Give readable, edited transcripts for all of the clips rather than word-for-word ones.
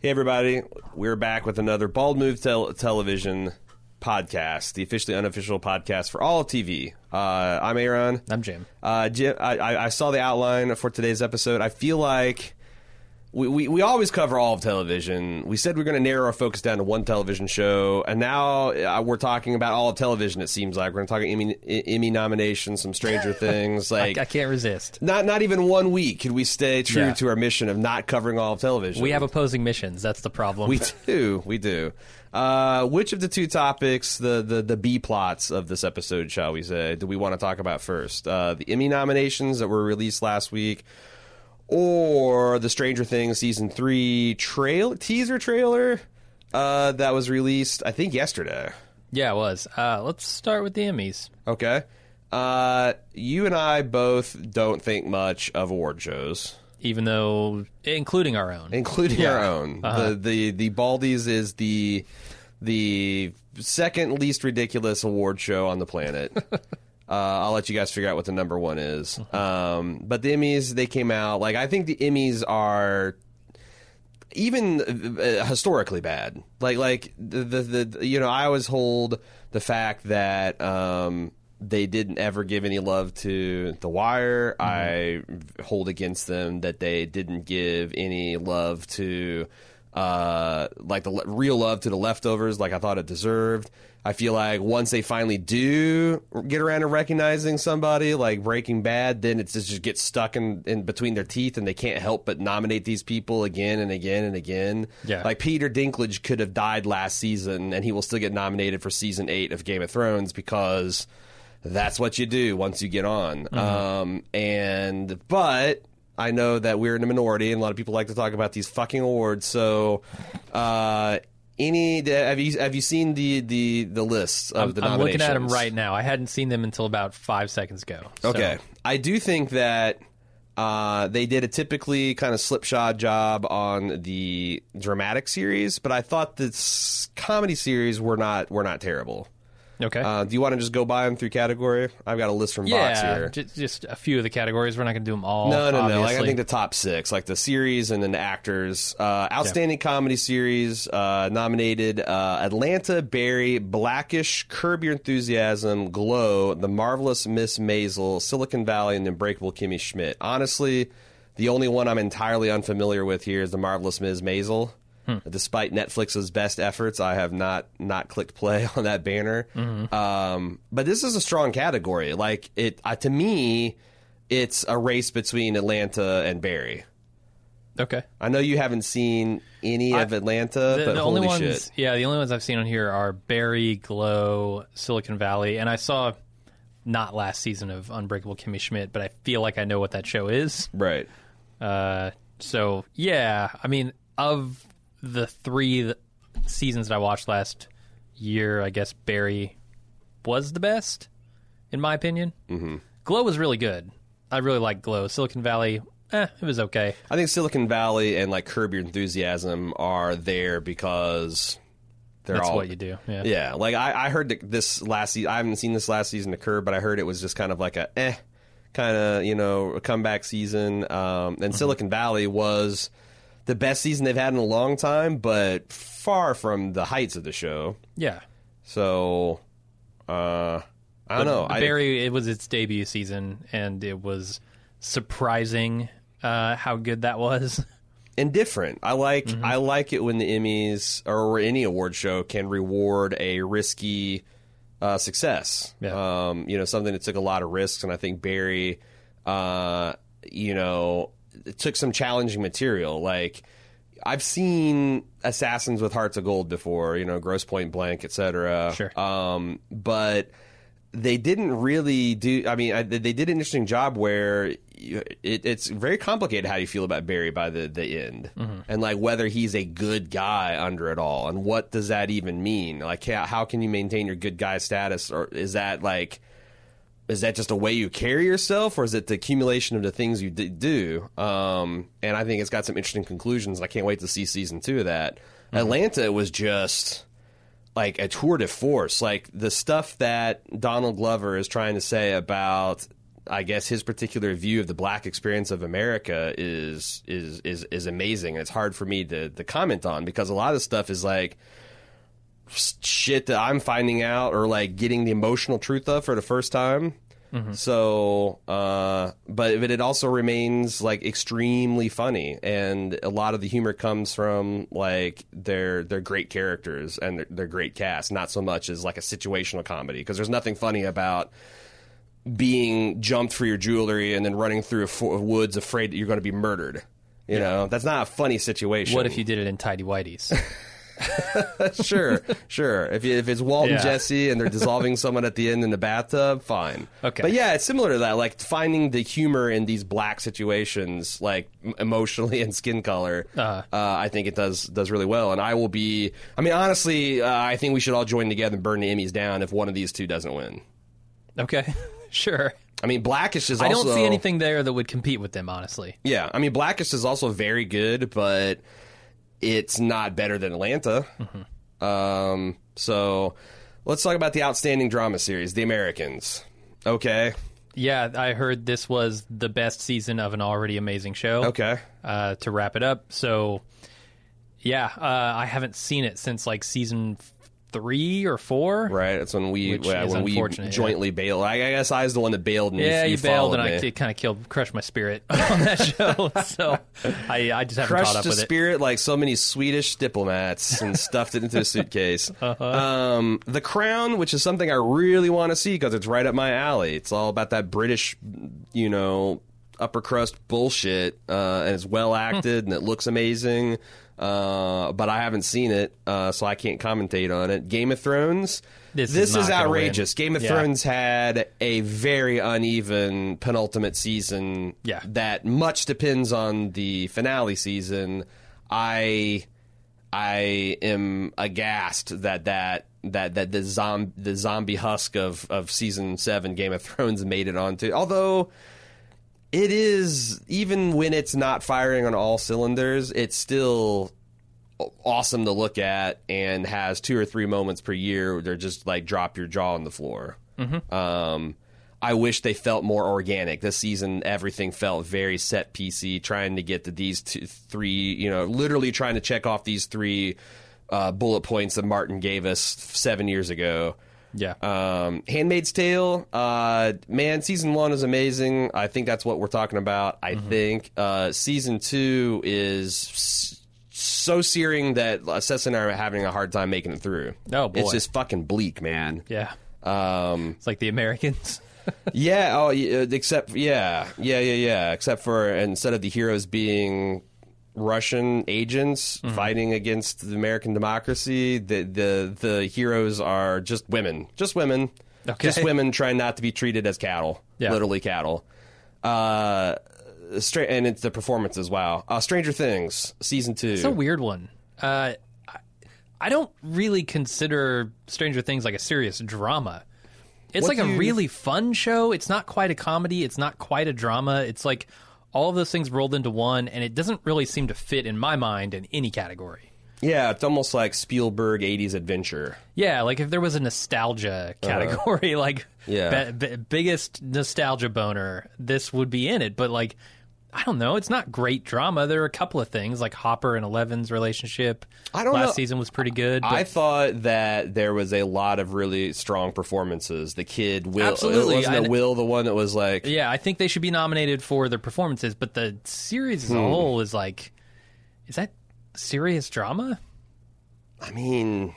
Hey everybody, we're back with another Bald Move television podcast, the officially unofficial podcast for all of TV. I'm Aaron. I'm Jim. Jim, I saw the outline for today's episode. I feel like we always cover all of television. We said we're going to narrow our focus down to one television show, and now we're talking about all of television, it seems like. We're going to talk Emmy nominations, some Stranger Things. Like, I can't resist. Not even one week could we stay true to our mission of not covering all of television. We have opposing missions. That's the problem. We do. Which of the two topics, the B-plots of this episode, shall we say, do we want to talk about first? The Emmy nominations that were released last week, or the Stranger Things Season 3 teaser trailer that was released, I think, yesterday. Yeah, it was. Let's start with the Emmys. Okay. You and I both don't think much of award shows. Even though, including our own. The Baldies is the second least ridiculous award show on the planet. I'll let you guys figure out what the number one is. Mm-hmm. But the Emmys, they came out. Like, I think the Emmys are even historically bad. Like the you know, I always hold the fact that they didn't ever give any love to The Wire. Mm-hmm. I hold against them that they didn't give any love to real love to The Leftovers, like I thought it deserved. I feel like once they finally do get around to recognizing somebody like Breaking Bad, then it just gets stuck in between their teeth, and they can't help but nominate these people again and again and again. Yeah. Like Peter Dinklage could have died last season, and he will still get nominated for season 8 of Game of Thrones because that's what you do once you get on. Mm-hmm. But I know that we're in a minority, and a lot of people like to talk about these fucking awards, so... Have you seen the list of the nominations? I'm looking at them right now. I hadn't seen them until about 5 seconds ago. So. Okay. I do think that they did a typically kind of slipshod job on the dramatic series, but I thought the comedy series were not terrible. Okay. Do you want to just go by them through category? I've got a list from Box here. Just a few of the categories. We're not going to do them all. No. Like, I think the top six, like the series and then the actors. Outstanding comedy series nominated Atlanta, Barry, Blackish, Curb Your Enthusiasm, Glow, The Marvelous Mrs. Maisel, Silicon Valley, and Unbreakable Kimmy Schmidt. Honestly, the only one I'm entirely unfamiliar with here is The Marvelous Mrs. Maisel. Despite Netflix's best efforts, I have not clicked play on that banner. Mm-hmm. But this is a strong category. Like it to me, it's a race between Atlanta and Barry. Okay. I know you haven't seen any of Atlanta, but holy shit. Yeah, the only ones I've seen on here are Barry, Glow, Silicon Valley, and I saw not last season of Unbreakable Kimmy Schmidt, but I feel like I know what that show is. Right. So, yeah, I mean, of the three seasons that I watched last year, I guess Barry was the best, in my opinion. Mm-hmm. Glow was really good. I really liked Glow. Silicon Valley, it was okay. I think Silicon Valley and like Curb Your Enthusiasm are there because that's what you do. Yeah. Yeah. Like I heard this last season. I haven't seen this last season of Curb, but I heard it was just kind of like a comeback season. And Silicon Valley was the best season they've had in a long time, but far from the heights of the show. Yeah. So, I don't know. Barry, it was its debut season, and it was surprising how good that was. And different. I like it when the Emmys or any award show can reward a risky success. Yeah. Something that took a lot of risks, and I think Barry, it took some challenging material. Like, I've seen Assassins with Hearts of Gold before, Grosse Pointe Blank, etc. Sure. But they didn't really do... I mean, they did an interesting job where... It's very complicated how you feel about Barry by the end, mm-hmm. and like whether he's a good guy under it all, and what does that even mean? Like, how can you maintain your good guy status, or is that just a way you carry yourself, or is it the accumulation of the things you do? And I think it's got some interesting conclusions. I can't wait to see season 2 of that. Mm-hmm. Atlanta was just like a tour de force. Like the stuff that Donald Glover is trying to say about, I guess, his particular view of the black experience of America is amazing. And it's hard for me to comment on, because a lot of stuff is like shit that I'm finding out or like getting the emotional truth of for the first time. Mm-hmm. So, but it also remains like extremely funny. And a lot of the humor comes from like their great characters and their great cast, not so much as like a situational comedy, because there's nothing funny about being jumped for your jewelry and then running through woods afraid that you're going to be murdered. You know, that's not a funny situation. What if you did it in Tidy Whiteys? Sure. If it's Walt and Jesse and they're dissolving someone at the end in the bathtub, fine. Okay. But yeah, it's similar to that, like finding the humor in these black situations, like emotionally and skin color. I think it does really well. And I think we should all join together and burn the Emmys down if one of these two doesn't win. Okay. Sure. I mean, Blackish is also... I don't see anything there that would compete with them, honestly. Yeah. I mean, Blackish is also very good, but it's not better than Atlanta. Mm-hmm. So let's talk about the outstanding drama series, The Americans. Okay. Yeah, I heard this was the best season of an already amazing show. Okay. To wrap it up. So, yeah, I haven't seen it since, like, season 3 or 4, right? That's when we jointly bailed. I guess I was the one that bailed. And you bailed, and it kind of crushed my spirit on that show. So I just haven't caught up with it. Crushed the spirit like so many Swedish diplomats, and stuffed it into a suitcase. Uh-huh. The Crown, which is something I really want to see because it's right up my alley. It's all about that British, upper crust bullshit, and it's well acted and it looks amazing. But I haven't seen it, so I can't commentate on it. Game of Thrones, this is outrageous. Game of Thrones had a very uneven penultimate season that much depends on the finale season. I am aghast that the zombie husk of season 7 Game of Thrones made it onto. Although... it is, even when it's not firing on all cylinders, it's still awesome to look at, and has 2 or 3 moments per year where they're just like drop your jaw on the floor. Mm-hmm. I wish they felt more organic. This season, everything felt very set PC, trying to get to these 2, 3, literally trying to check off these 3 bullet points that Martin gave us 7 years ago. Yeah. Handmaid's Tale, man, season 1 is amazing. I think that's what we're talking about. I think season 2 is so searing that Sess and I are having a hard time making it through. Oh boy, it's just fucking bleak, man. Yeah. It's like The Americans. Yeah. Oh, except yeah. Except for instead of the heroes being Russian agents fighting against the American democracy, the heroes are just women. Okay. Just women trying not to be treated as cattle, literally cattle. And it's the performances. Wow. Stranger Things season 2. It's a weird one. I don't really consider Stranger Things like a serious drama. It's a really fun show. It's not quite a comedy. It's not quite a drama. It's like all of those things rolled into one, and it doesn't really seem to fit in my mind in any category. Yeah, it's almost like Spielberg 80s adventure. Yeah, like if there was a nostalgia category, biggest nostalgia boner, this would be in it. But like, I don't know, it's not great drama. There are a couple of things, like Hopper and Eleven's relationship. Last season was pretty good. I thought that there was a lot of really strong performances. The kid, Will. Absolutely. Wasn't it Will the one that was like... Yeah, I think they should be nominated for their performances, but the series as a whole is like... Is that serious drama? I mean...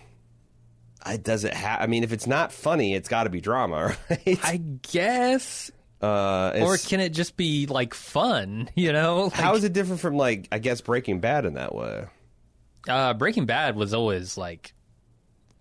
if it's not funny, it's got to be drama, right? I guess... or can it just be like fun? How is it different from like, I guess, Breaking Bad in that way? Breaking Bad was always like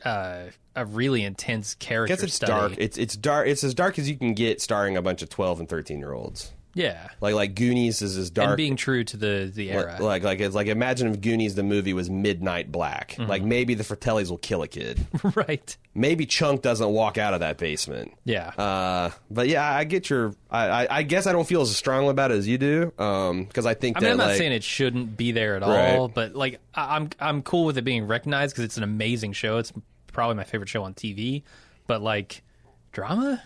a really intense character study. Dark. It's dark. It's as dark as you can get, starring a bunch of 12 and 13-year-olds. Yeah, like Goonies is as dark, and being true to the era. Like imagine if Goonies the movie was midnight black. Mm-hmm. Like maybe the Fratellis will kill a kid, right? Maybe Chunk doesn't walk out of that basement. Yeah, but yeah, I get your. I guess I don't feel as strongly about it as you do, because I think I'm not saying it shouldn't be there at all, but like I'm cool with it being recognized because it's an amazing show. It's probably my favorite show on TV, but like drama.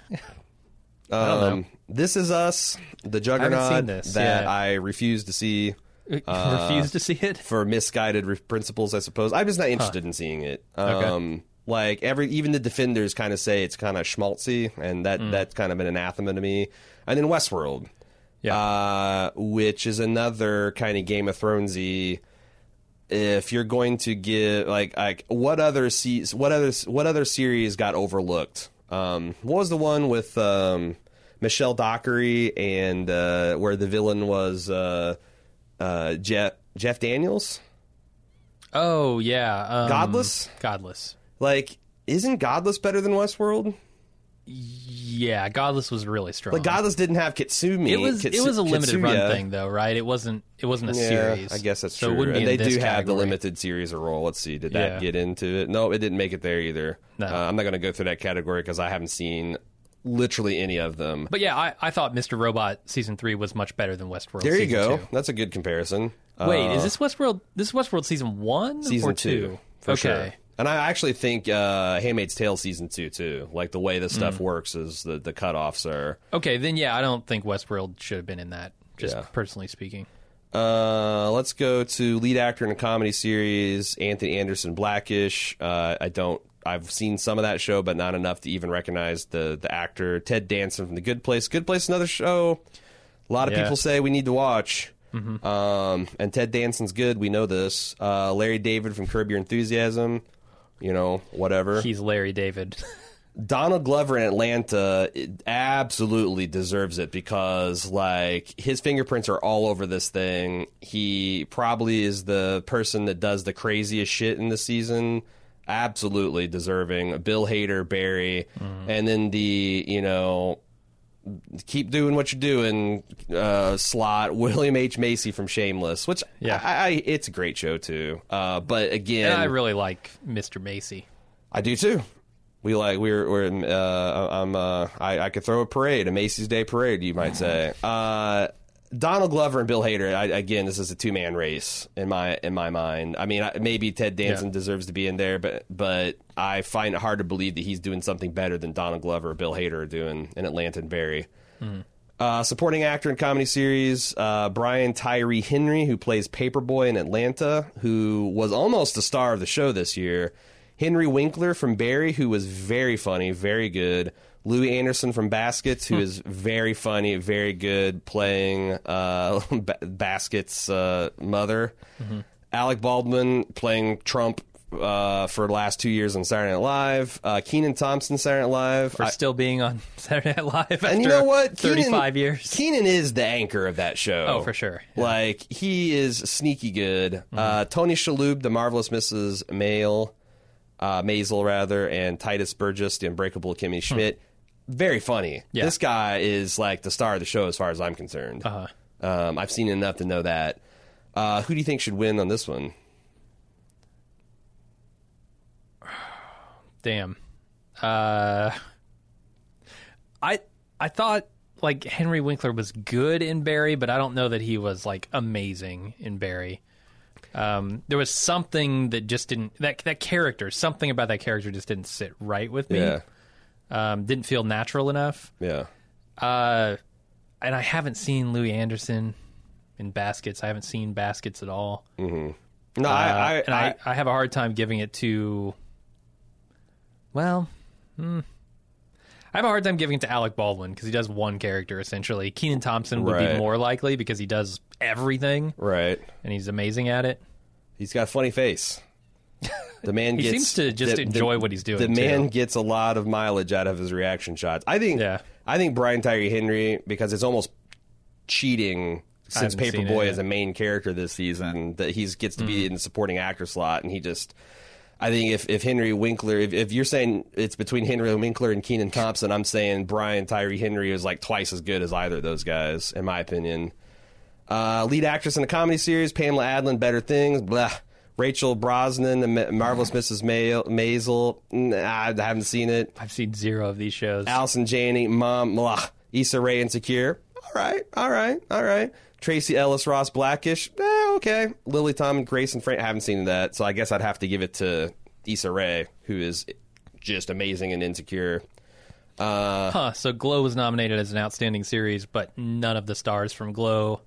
I don't know. This Is Us, the juggernaut that I refuse to see. Refuse to see it? For misguided principles, I suppose. I'm just not interested in seeing it. Okay. Like, even the Defenders kind of say it's kind of schmaltzy, and that's kind of an anathema to me. And then Westworld, which is another kind of Game of Thrones-y. If you're going to give, like what other series got overlooked? What was the one with Michelle Dockery and where the villain was Jeff Daniels? Oh, yeah. Godless? Godless. Like, isn't Godless better than Westworld? Yeah, Godless was really strong. But Godless didn't have Kitsumi. It was a limited run thing, though, right? It wasn't a series. I guess that's true. And they do have the limited series or role. Let's see. Did that get into it? No, it didn't make it there either. No. I'm not going to go through that category because I haven't seen literally any of them. But yeah, I thought Mr. Robot Season 3 was much better than Westworld Season 2. There you go. That's a good comparison. Wait, is this Westworld? This is Westworld Season 1 or 2? For sure. And I actually think Handmaid's Tale Season 2, too. Like, the way this stuff works is the cutoffs are... Okay, then, yeah, I don't think Westworld should have been in that, just personally speaking. Let's go to lead actor in a comedy series, Anthony Anderson, Blackish. I've seen some of that show, but not enough to even recognize the actor. Ted Danson from The Good Place. Good Place, another show a lot of people say we need to watch. Mm-hmm. And Ted Danson's good. We know this. Larry David from Curb Your Enthusiasm. You know, whatever. He's Larry David. Donald Glover in Atlanta absolutely deserves it because, like, his fingerprints are all over this thing. He probably is the person that does the craziest shit in the season. Absolutely deserving. Bill Hader, Barry. Mm. And then keep doing what you're doing slot, William H. Macy from Shameless, which it's a great show too, but again, and I really like Mr. Macy. I do too. I could throw a parade, a Macy's Day parade, you might say. Donald Glover and Bill Hader, again, this is a two-man race in my mind. I mean, maybe Ted Danson deserves to be in there, but I find it hard to believe that he's doing something better than Donald Glover or Bill Hader are doing in Atlanta and Barry. Mm. Supporting actor in comedy series, Brian Tyree Henry, who plays Paperboy in Atlanta, who was almost the star of the show this year. Henry Winkler from Barry, who was very funny, very good. Louis Anderson from Baskets, who is very funny, very good, playing Baskets' mother. Mm-hmm. Alec Baldwin playing Trump for the last 2 years on Saturday Night Live. Kenan Thompson, Saturday Night Live. For still being on Saturday Night Live after 35 years. Kenan is the anchor of that show. Oh, for sure. Yeah. Like, he is sneaky good. Mm-hmm. Tony Shalhoub, The Marvelous Mrs. Maisel, and Titus Burgess, The Unbreakable Kimmy Schmidt. Very funny. Yeah. This guy is like the star of the show as far as I'm concerned. Uh-huh. I've seen enough to know that. Who do you think should win on this one? Damn. I thought like Henry Winkler was good in Barry, but I don't know that he was like amazing in Barry. There was something that just didn't something about that character just didn't sit right with me. Yeah. Didn't feel natural enough. Yeah. And I haven't seen Louis Anderson in Baskets. I haven't seen Baskets at all. Mm-hmm. No, I have a hard time giving it to. Well, I have a hard time giving it to Alec Baldwin because he does one character essentially. Kenan Thompson would be more likely because he does everything, right? And he's amazing at it. He's got a funny face. The man he seems to just enjoy what he's doing. The man gets a lot of mileage out of his reaction shots. I think Brian Tyree Henry, because it's almost cheating since Paperboy is a main character this season, that he gets to be in the supporting actor slot, and he just. I think if Henry Winkler, if you're saying it's between Henry Winkler and Kenan Thompson, I'm saying Brian Tyree Henry is like twice as good as either of those guys, in my opinion. Lead actress in a comedy series, Pamela Adlon, Better Things, blah. Rachel Brosnan, The Marvelous Mrs. Maisel, I haven't seen it. I've seen zero of these shows. Allison Janney, Mom, blah. Issa Rae, Insecure. All right. Tracy Ellis Ross, Blackish. Okay. Lily Tomlin, Grace and Frank. I haven't seen that, so I guess I'd have to give it to Issa Rae, who is just amazing and Insecure. So Glow was nominated as an outstanding series, but none of the stars from Glow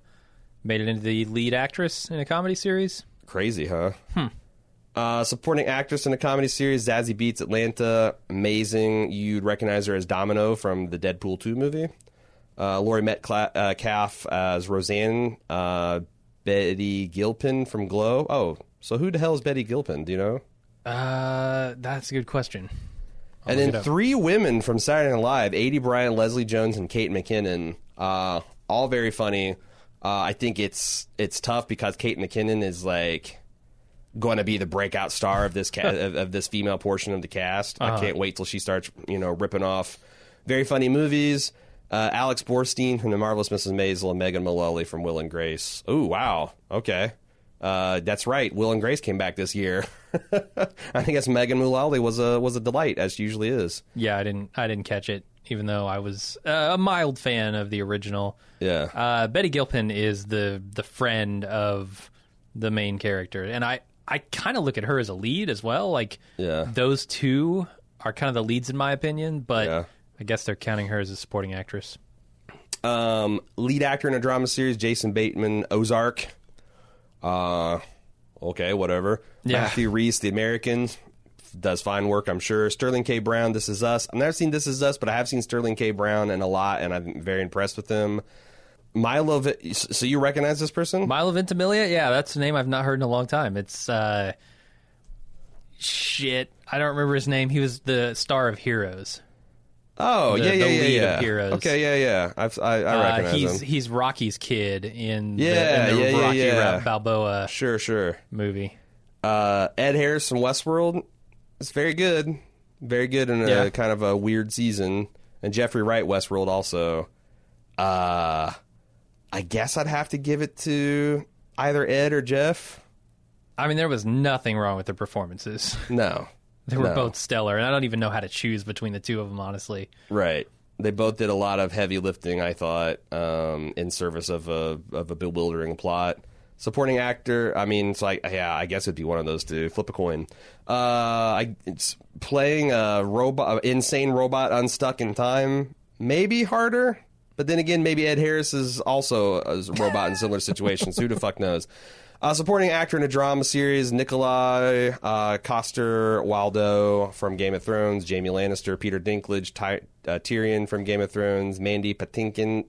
made it into the lead actress in a comedy series. Crazy, huh? Supporting actress in a comedy series, Zazie Beetz, Atlanta. Amazing. You'd recognize her as Domino from the Deadpool 2 movie. Laurie Metcalf as Roseanne. Betty Gilpin from Glow. Oh, so who the hell is Betty Gilpin? Do you know? That's a good question. And then three women from Saturday Night Live, Aidy Bryant, Leslie Jones, and Kate McKinnon. All very funny. I think it's tough because Kate McKinnon is like going to be the breakout star of this of this female portion of the cast. Uh-huh. I can't wait till she starts, ripping off very funny movies. Alex Borstein from The Marvelous Mrs. Maisel and Megan Mullally from Will and Grace. Ooh, wow. Okay. That's right. Will and Grace came back this year. I think that's Megan Mullally was a delight, as she usually is. Yeah, I didn't catch it, even though I was a mild fan of the original. Yeah. Betty Gilpin is the friend of the main character. And I kind of look at her as a lead as well. Like, yeah. Those two are kind of the leads in my opinion, but yeah. I guess they're counting her as a supporting actress. Lead actor in a drama series, Jason Bateman, Ozark. Okay, whatever. Yeah. Matthew Reese, The Americans. Does fine work, I'm sure. Sterling K. Brown, This Is Us. I've never seen This Is Us, but I have seen Sterling K. Brown in a lot, and I'm very impressed with him. So you recognize this person? Milo Ventimiglia? Yeah, that's a name I've not heard in a long time. It's, I don't remember his name. He was the star of Heroes. Oh, the lead of Heroes. Okay, yeah. I recognize him. He's Rocky's kid in the Rocky Balboa movie. Ed Harris from Westworld. It's very good. Very good in a kind of a weird season. And Jeffrey Wright, Westworld also. I guess I'd have to give it to either Ed or Jeff. I mean, there was nothing wrong with their performances. No. They were both stellar, and I don't even know how to choose between the two of them, honestly. Right. They both did a lot of heavy lifting, I thought, in service of a bewildering plot. Supporting actor, I mean, it's like, yeah, I guess it'd be one of those two. Flip a coin. It's playing a robot, insane robot unstuck in time. Maybe harder, but then again, maybe Ed Harris is also a robot in similar situations. Who the fuck knows? Supporting actor in a drama series, Nikolai Coster Waldo from Game of Thrones, Jamie Lannister, Peter Dinklage, Tyrion from Game of Thrones, Mandy Patinkin.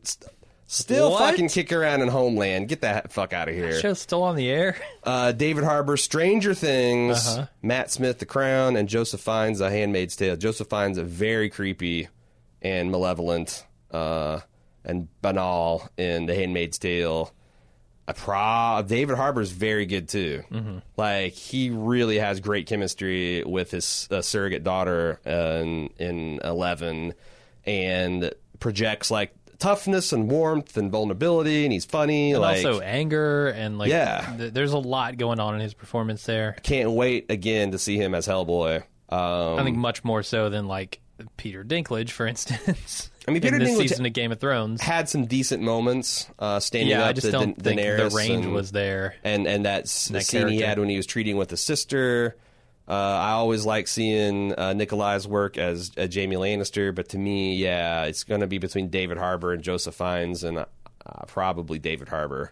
Still fucking kick around in Homeland. Get that fuck out of here. That show's still on the air. David Harbour, Stranger Things. Uh-huh. Matt Smith, The Crown, and Joseph Fiennes, A Handmaid's Tale. Joseph Fiennes, very creepy and malevolent and banal in The Handmaid's Tale. David Harbour's very good, too. Mm-hmm. Like, he really has great chemistry with his surrogate daughter in Eleven, and projects, like, toughness and warmth and vulnerability, and he's funny, and like, also anger, and like, yeah, there's a lot going on in his performance there. I can't wait again to see him as Hellboy. I think much more so than like Peter Dinklage, for instance. I mean, Peter Dinklage season of Game of Thrones had some decent moments, standing up. I just don't think Daenerys, the range was there, and that scene he had when he was treating with his sister. I always like seeing Nikolai's work as Jamie Lannister, but to me, yeah, it's going to be between David Harbour and Joseph Fiennes, and probably David Harbour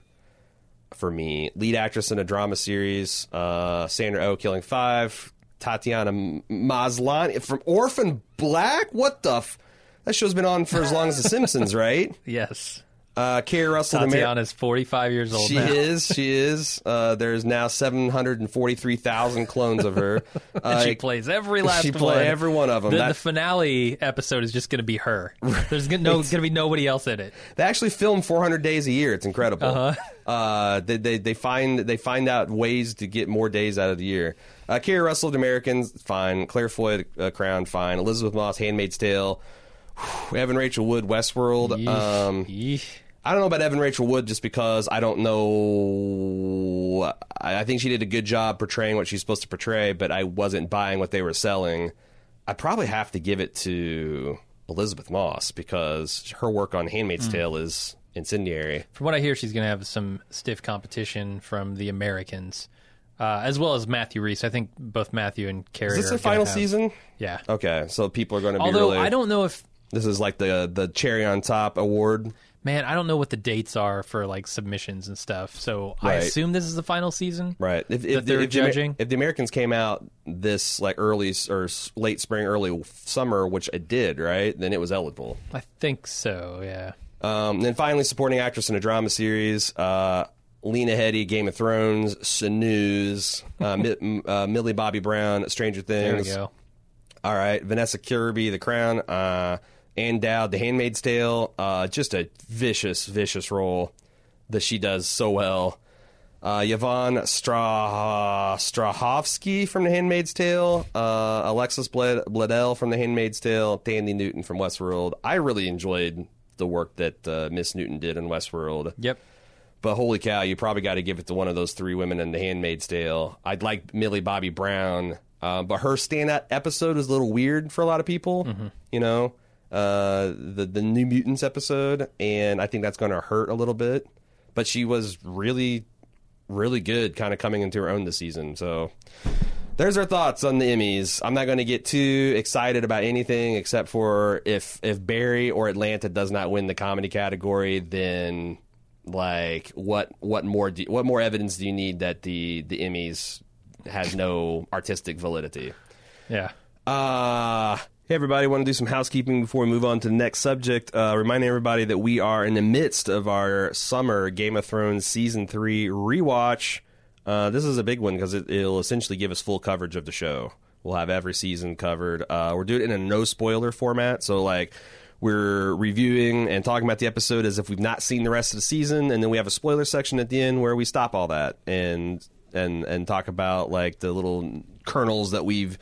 for me. Lead actress in a drama series, Sandra Oh, Killing Five, Tatiana Maslany from Orphan Black? What the that show's been on for as long as The Simpsons, right? Yes. Kerry Russell, Tatiana's 45 years old now. She is. There's now 743,000 clones of her. She plays every last one. She plays every one of them. The finale episode is just going to be her. There's going to be nobody else in it. They actually film 400 days a year. It's incredible. Uh-huh. They find out ways to get more days out of the year. Kerry Russell, The Americans, fine. Claire Foy, Crown, fine. Elizabeth Moss, Handmaid's Tale. Evan Rachel Wood, Westworld. I don't know about Evan Rachel Wood just because I don't know. I think she did a good job portraying what she's supposed to portray, but I wasn't buying what they were selling. I probably have to give it to Elizabeth Moss because her work on Handmaid's Tale is incendiary. From what I hear, she's going to have some stiff competition from The Americans. As well as Matthew Rhys. I think both Matthew and Carrie. Is this the final season? Yeah. Okay, so people are going to be really... Although, I don't know if... This is like the cherry on top award. Man, I don't know what the dates are for like submissions and stuff, so right. I assume this is the final season. Right. If The Americans came out this like early or late spring, early summer, which it did, right? Then it was eligible. I think so, yeah. Then finally, supporting actress in a drama series, Lena Headey, Game of Thrones, Snooze, Millie Bobby Brown, Stranger Things. There we go. All right, Vanessa Kirby, The Crown, Anne Dowd, The Handmaid's Tale. Just a vicious, vicious role that she does so well. Yvonne Strahovski from The Handmaid's Tale. Alexis Bledel from The Handmaid's Tale. Tandy Newton from Westworld. I really enjoyed the work that Miss Newton did in Westworld. Yep. But holy cow, you probably got to give it to one of those three women in The Handmaid's Tale. I'd like Millie Bobby Brown... but her standout episode was a little weird for a lot of people, you know, the New Mutants episode, and I think that's going to hurt a little bit. But she was really, really good kind of coming into her own this season. So there's our thoughts on the Emmys. I'm not going to get too excited about anything except for if Barry or Atlanta does not win the comedy category, then like what more evidence do you need that the Emmys has no artistic validity? Yeah. Hey, everybody, want to do some housekeeping before we move on to the next subject. Reminding everybody that we are in the midst of our summer Game of Thrones Season 3 rewatch. This is a big one because it'll essentially give us full coverage of the show. We'll have every season covered. We're doing it in a no-spoiler format, so like... We're reviewing and talking about the episode as if we've not seen the rest of the season, and then we have a spoiler section at the end where we stop all that and talk about like the little kernels that we've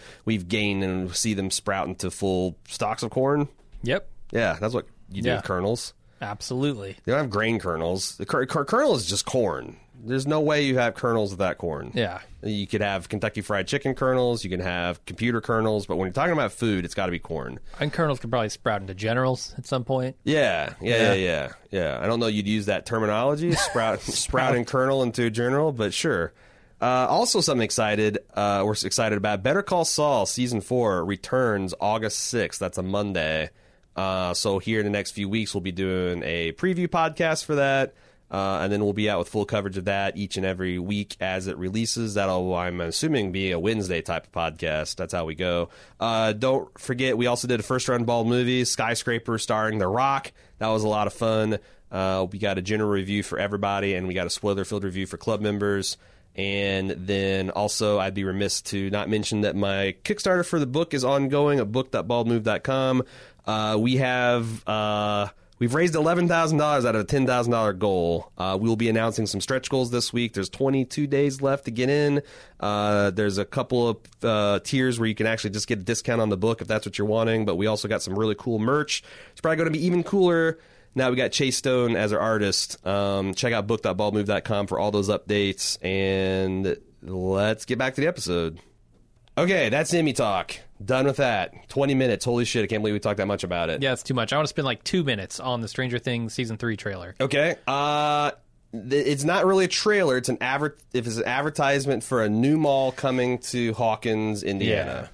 gained and see them sprout into full stalks of corn. Yep. Yeah, that's what you do with kernels. Absolutely. They don't have grain kernels. The kernel is just corn. There's no way you have kernels without corn. Yeah. You could have Kentucky Fried Chicken kernels. You can have computer kernels. But when you're talking about food, it's got to be corn. And kernels could probably sprout into generals at some point. Yeah. I don't know you'd use that terminology, sprout and kernel into a general, but sure. Also, something we're excited about. Better Call Saul Season 4 returns August 6th. That's a Monday. So here in the next few weeks, we'll be doing a preview podcast for that. And then we'll be out with full coverage of that each and every week as it releases. That'll, I'm assuming, be a Wednesday type of podcast. That's how we go. Don't forget, we also did a first-run Bald Movie, Skyscraper, starring The Rock. That was a lot of fun. We got a general review for everybody, and we got a spoiler-filled review for club members. And then also, I'd be remiss to not mention that my Kickstarter for the book is ongoing at book.baldmove.com. We've raised $11,000 out of a $10,000 goal. We will be announcing some stretch goals this week. There's 22 days left to get in. There's a couple of tiers where you can actually just get a discount on the book if that's what you're wanting. But we also got some really cool merch. It's probably going to be even cooler now we got Chase Stone as our artist. Check out book.baldmove.com for all those updates. And let's get back to the episode. Okay, that's Emmy talk. Done with that. 20 minutes. Holy shit, I can't believe we talked that much about it. Yeah, it's too much. I want to spend like 2 minutes on the Stranger Things Season 3 trailer. Okay. It's not really a trailer. It's an advertisement for a new mall coming to Hawkins, Indiana.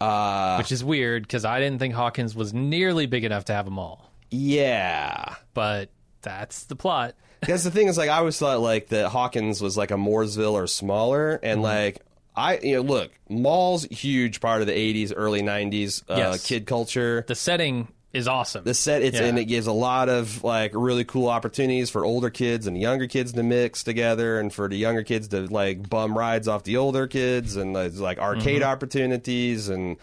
Yeah. Which is weird, because I didn't think Hawkins was nearly big enough to have a mall. Yeah. But that's the plot. That's the thing. Is like I always thought like that Hawkins was like a Mooresville or smaller, and like... look, malls, huge part of the 80s, early 90s kid culture. The setting is awesome. The set, it's and it gives a lot of like really cool opportunities for older kids and younger kids to mix together, and for the younger kids to like bum rides off the older kids, and there's like arcade opportunities and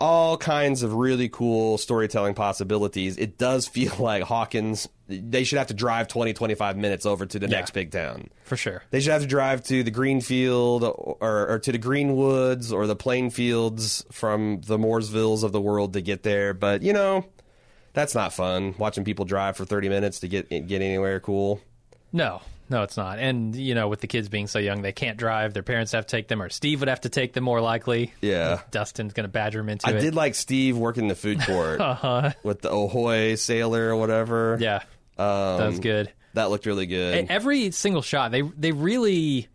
all kinds of really cool storytelling possibilities. It does feel like Hawkins, they should have to drive 20-25 minutes over to the next big town. For sure. They should have to drive to the Greenfield or to the Greenwoods or the Plainfields from the Mooresvilles of the world to get there. But, you know, that's not fun, watching people drive for 30 minutes to get anywhere cool. No, it's not. And, you know, with the kids being so young, they can't drive. Their parents have to take them, or Steve would have to take them more likely. Yeah. Dustin's going to badger him into it. I did like Steve working the food court with the Ahoy sailor or whatever. Yeah. That was good. That looked really good. And every single shot, they really...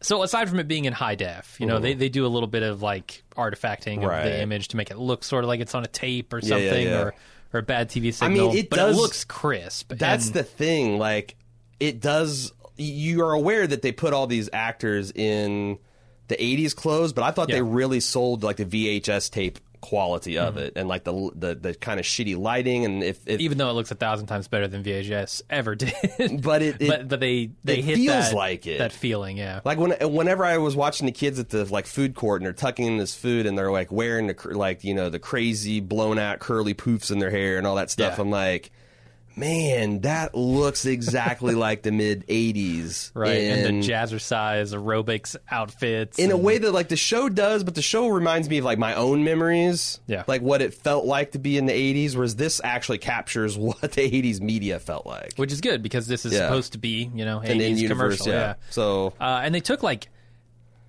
So aside from it being in high def, you know, they do a little bit of, like, artifacting of the image to make it look sort of like it's on a tape or something or a bad TV signal. I mean, it looks crisp. That's the thing, like... It does. You are aware that they put all these actors in the 80s clothes, but I thought they really sold like the VHS tape quality of it, and like the kind of shitty lighting. And if even though it looks 1,000 times better than VHS ever did, but they hit feels that, like it. That feeling, yeah. Like whenever I was watching the kids at the like food court, and they're tucking in this food, and they're like wearing the like, you know, the crazy blown out curly poofs in their hair and all that stuff. I'm like, man, that looks exactly like the mid-'80s. Right, and the jazzercise aerobics outfits. In a way that, like, the show does, but the show reminds me of, like, my own memories. Yeah. Like, what it felt like to be in the 80s, whereas this actually captures what the 80s media felt like. Which is good, because this is supposed to be, you know, 80s commercial. Yeah. So, and they took, like,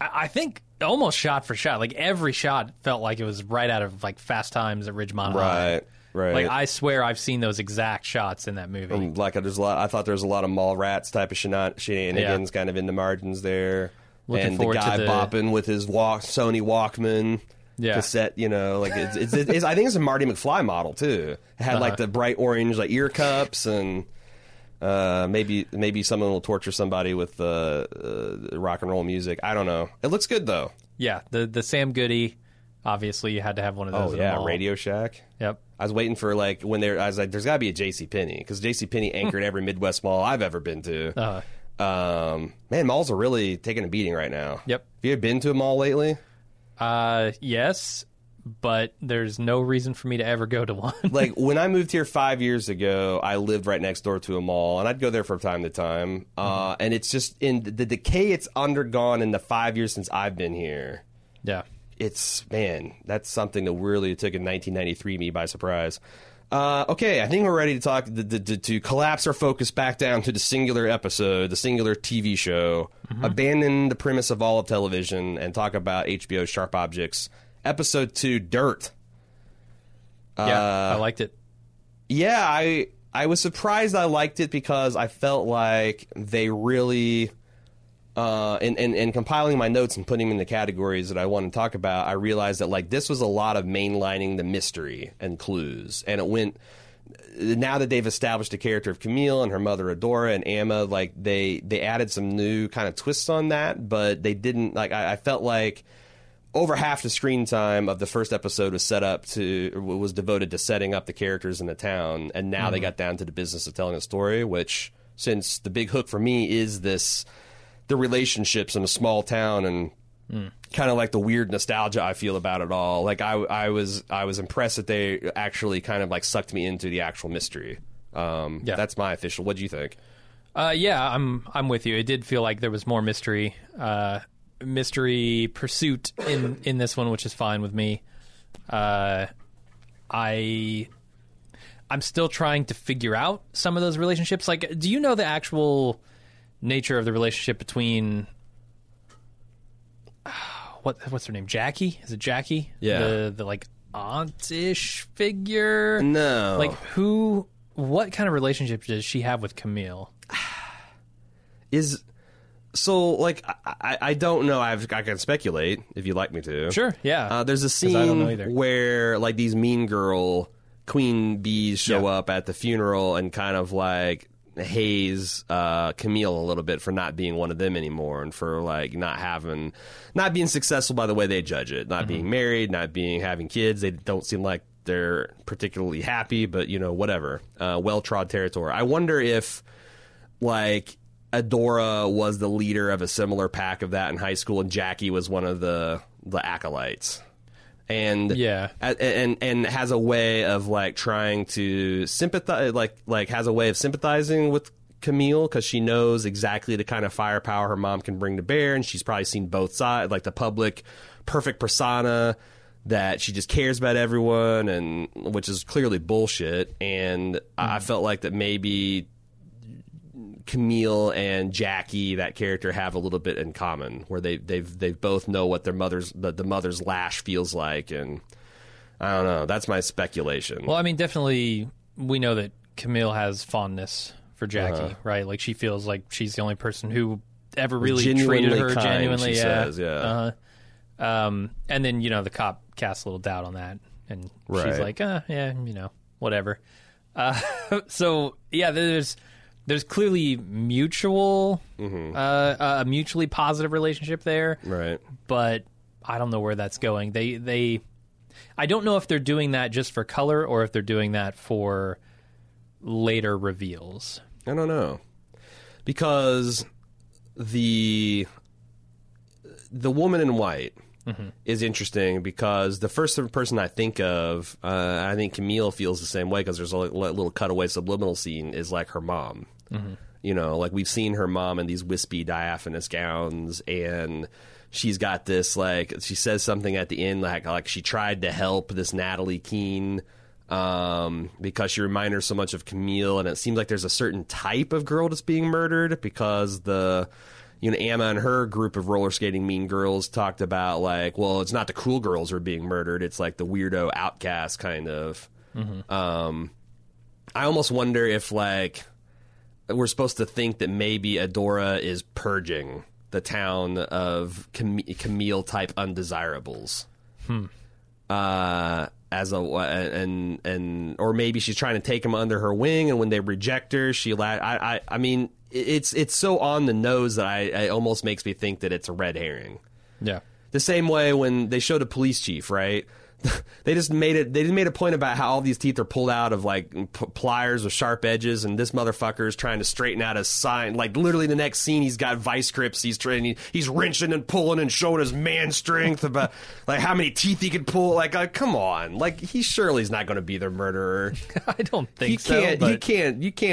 I think... almost shot for shot, like every shot felt like it was right out of like Fast Times at Ridgemont High. Right. Like I swear I've seen those exact shots in that movie. And like there's a lot. I thought there was a lot of Mallrats type of shenanigans kind of in the margins there. Looking and forward the guy to the... bopping with his Sony Walkman. Yeah. Cassette, you know, like it's I think it's a Marty McFly model too. It had like the bright orange like ear cups and. Maybe someone will torture somebody with rock and roll music. I don't know. It looks good though. Yeah, the Sam Goody. Obviously, you had to have one of those. Oh yeah, Radio Shack. Yep. I was waiting for like when I was like, there's got to be a JCPenney because JCPenney anchored every Midwest mall I've ever been to. Man, malls are really taking a beating right now. Yep. Have you ever been to a mall lately? Yes. But there's no reason for me to ever go to one. Like, when I moved here 5 years ago, I lived right next door to a mall, and I'd go there from time to time. And it's just, in the decay it's undergone in the 5 years since I've been here. Yeah. It's, man, that's something that really took in 1993 me by surprise. Okay, I think we're ready to talk, to collapse our focus back down to the singular episode, the singular TV show, abandon the premise of all of television, and talk about HBO's Sharp Objects. Episode 2, Dirt. Yeah, I liked it. Yeah, I was surprised I liked it because I felt like they really... In compiling my notes and putting them in the categories that I want to talk about, I realized that like this was a lot of mainlining the mystery and clues. And it went... Now that they've established the character of Camille and her mother Adora and Amma, like they added some new kind of twists on that, but they didn't... Like I felt like... Over half the screen time of the first episode was devoted to setting up the characters in the town, and now they got down to the business of telling a story. Which, since the big hook for me is the relationships in a small town, and kind of like the weird nostalgia I feel about it all. Like I was impressed that they actually kind of like sucked me into the actual mystery. That's my official. What do you think? I'm with you. It did feel like there was more mystery. Mystery pursuit in this one, which is fine with me. I'm still trying to figure out some of those relationships. Like, do you know the actual nature of the relationship between what's her name? Jackie? Is it Jackie? Yeah. The like aunt-ish figure? No. Like what kind of relationship does she have with Camille? So, like, I don't know. I can speculate if you'd like me to. Sure, yeah. There's a scene where, like, these mean girl queen bees show up at the funeral and kind of, like, haze Camille a little bit for not being one of them anymore and for, like, not being successful by the way they judge it. Not being married, having kids. They don't seem like they're particularly happy, but, you know, whatever. Well-trod territory. I wonder if, like, Adora was the leader of a similar pack of that in high school, and Jackie was one of the acolytes. And yeah, and has a way of, like, trying to sympathize, like has a way of sympathizing with Camille, because she knows exactly the kind of firepower her mom can bring to bear, and she's probably seen both sides, like the public perfect persona that she just cares about everyone, and which is clearly bullshit. And I felt like that maybe Camille and Jackie, that character, have a little bit in common, where they both know what their mother's the mother's lash feels like. And I don't know, that's my speculation. Well, I mean, definitely we know that Camille has fondness for Jackie, right? Like, she feels like she's the only person who ever really treated her kind, genuinely. And then, you know, the cop casts a little doubt on that, and she's like, yeah, you know, whatever. So yeah, there's clearly a mutually positive relationship there, right? But I don't know where that's going. They I don't know if they're doing that just for color, or if they're doing that for later reveals. I don't know, because the woman in white is interesting, because the first person I think of, I think Camille feels the same way, because there's a little cutaway subliminal scene, is like her mom. You know, like, we've seen her mom in these wispy diaphanous gowns, and she's got this, like, she says something at the end, like she tried to help this Natalie Keene, because she reminded her so much of Camille. And it seems like there's a certain type of girl that's being murdered, because you know, Amma and her group of roller skating mean girls talked about, like, well, it's not the cool girls who are being murdered, it's like the weirdo outcast kind of. I almost wonder if, like, we're supposed to think that maybe Adora is purging the town of Camille-type undesirables. Or maybe she's trying to take them under her wing, and when they reject her, I mean, it's so on the nose that it almost makes me think that it's a red herring. Yeah. The same way when they showed a police chief, right? They just made a point about how all these teeth are pulled out of, like, pliers with sharp edges, and this motherfucker is trying to straighten out a sign. Like, literally the next scene, he's got vice grips. He's wrenching and pulling and showing his man strength about, like, how many teeth he could pull. Like, come on. Like, he surely is not going to be their murderer. I don't think you can't take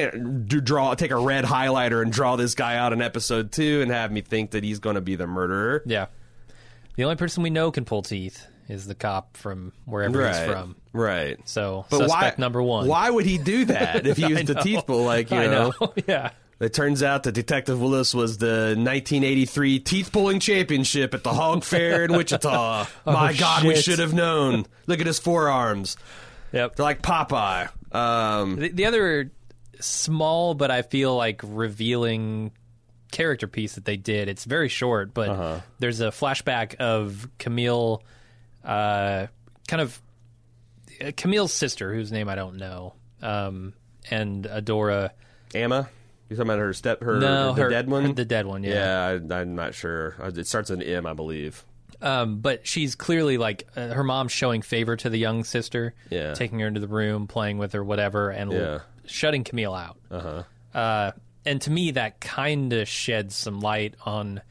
a red highlighter and draw this guy out in episode 2 and have me think that he's going to be the murderer. Yeah. The only person we know can pull teeth is the cop from wherever he's from. Right. So, but suspect number one. Why would he do that if he used the teeth pull? Like, you know. Yeah. It turns out that Detective Willis was the 1983 teeth pulling championship at the Hog Fair in Wichita. Oh, my God, we should have known. Look at his forearms. Yep. They're like Popeye. The other small, but I feel like revealing character piece that they did, it's very short, but there's a flashback of Camille... Camille's sister, whose name I don't know, and Adora. Amma? You're talking about her dead one? The dead one, yeah. Yeah, I'm not sure. It starts with an M, I believe. But she's clearly, like, her mom's showing favor to the young sister, taking her into the room, playing with her, whatever, and shutting Camille out. And to me, that kind of sheds some light on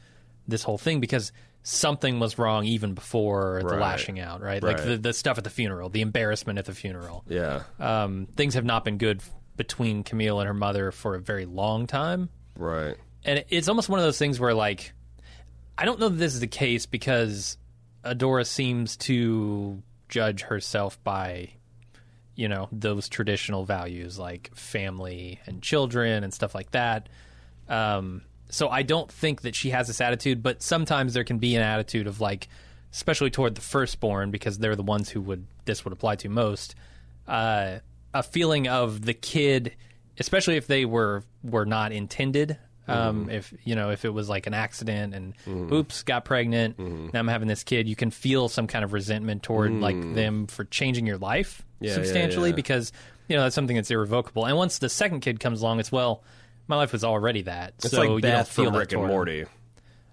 this whole thing, because... something was wrong even before the lashing out, right? Like the stuff at the funeral, the embarrassment at the funeral. Yeah. Things have not been good between Camille and her mother for a very long time. Right. And it's almost one of those things where, like, I don't know that this is the case, because Adora seems to judge herself by, you know, those traditional values like family and children and stuff like that. So I don't think that she has this attitude, but sometimes there can be an attitude of, like, especially toward the firstborn, because they're the ones who this would apply to most, a feeling of the kid, especially if they were not intended, if it was like an accident and oops, got pregnant, now I'm having this kid, you can feel some kind of resentment toward like them for changing your life substantially because, you know, that's something that's irrevocable. And once the second kid comes along, my life was already that. It's so, like, Beth from Rick and Morty.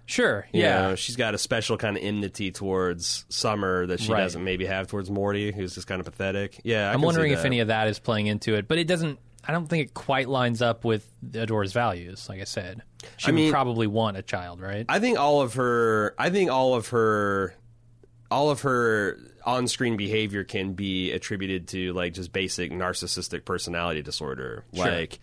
Sure, yeah. You know, she's got a special kind of enmity towards Summer that she doesn't maybe have towards Morty, who's just kind of pathetic. Yeah, I'm wondering if any of that is playing into it, but it doesn't. I don't think it quite lines up with Adora's values. Like I said, she would probably want a child, right? I think all of her on-screen behavior can be attributed to like just basic narcissistic personality disorder. Sure. Like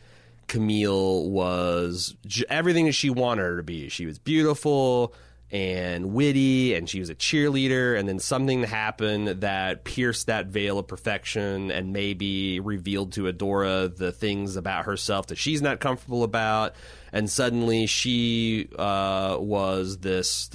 Camille was everything that she wanted her to be. She was beautiful and witty, and she was a cheerleader, and then something happened that pierced that veil of perfection and maybe revealed to Adora the things about herself that she's not comfortable about, and suddenly she was this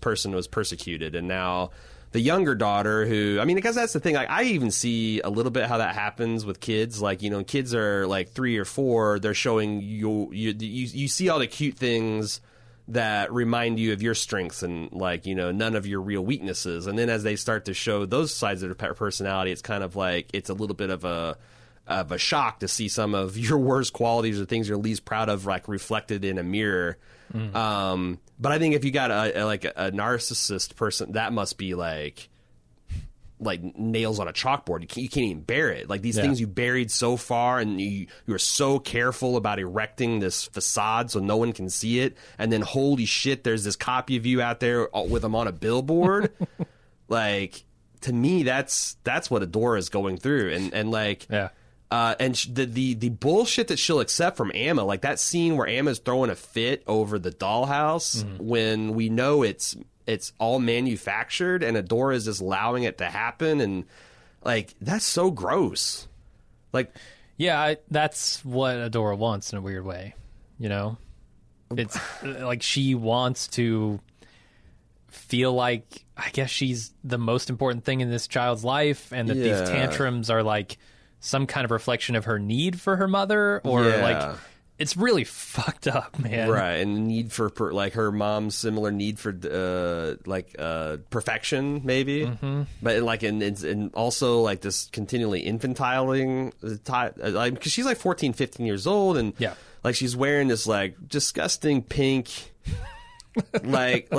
person who was persecuted. And now the younger daughter, who, I mean, because that's the thing, like, I even see a little bit how that happens with kids. Like, you know, kids are like 3 or 4, they're showing you see all the cute things that remind you of your strengths and, like, you know, none of your real weaknesses. And then as they start to show those sides of their personality, it's kind of like it's a little bit of a shock to see some of your worst qualities or things you're least proud of, like, reflected in a mirror. Mm. But I think if you got a narcissist person, that must be like nails on a chalkboard. You can't even bear it. Like, these things you buried so far, and you were so careful about erecting this facade so no one can see it, and then holy shit, there's this copy of you out there with them on a billboard. Like, to me, that's what Adora is going through, and the bullshit that she'll accept from Amma, like that scene where Amma's throwing a fit over the dollhouse, when we know it's all manufactured, and Adora is just allowing it to happen. And, like, that's so gross. Like, yeah, that's what Adora wants in a weird way, you know? It's like she wants to feel like, I guess, she's the most important thing in this child's life, and that these tantrums are, like, some kind of reflection of her need for her mother, or, like... It's really fucked up, man. Right, and need for her mom's similar need for perfection, maybe, but and also like this continually infantiling, like, because she's like 14, 15 years old, and like she's wearing this like disgusting pink. like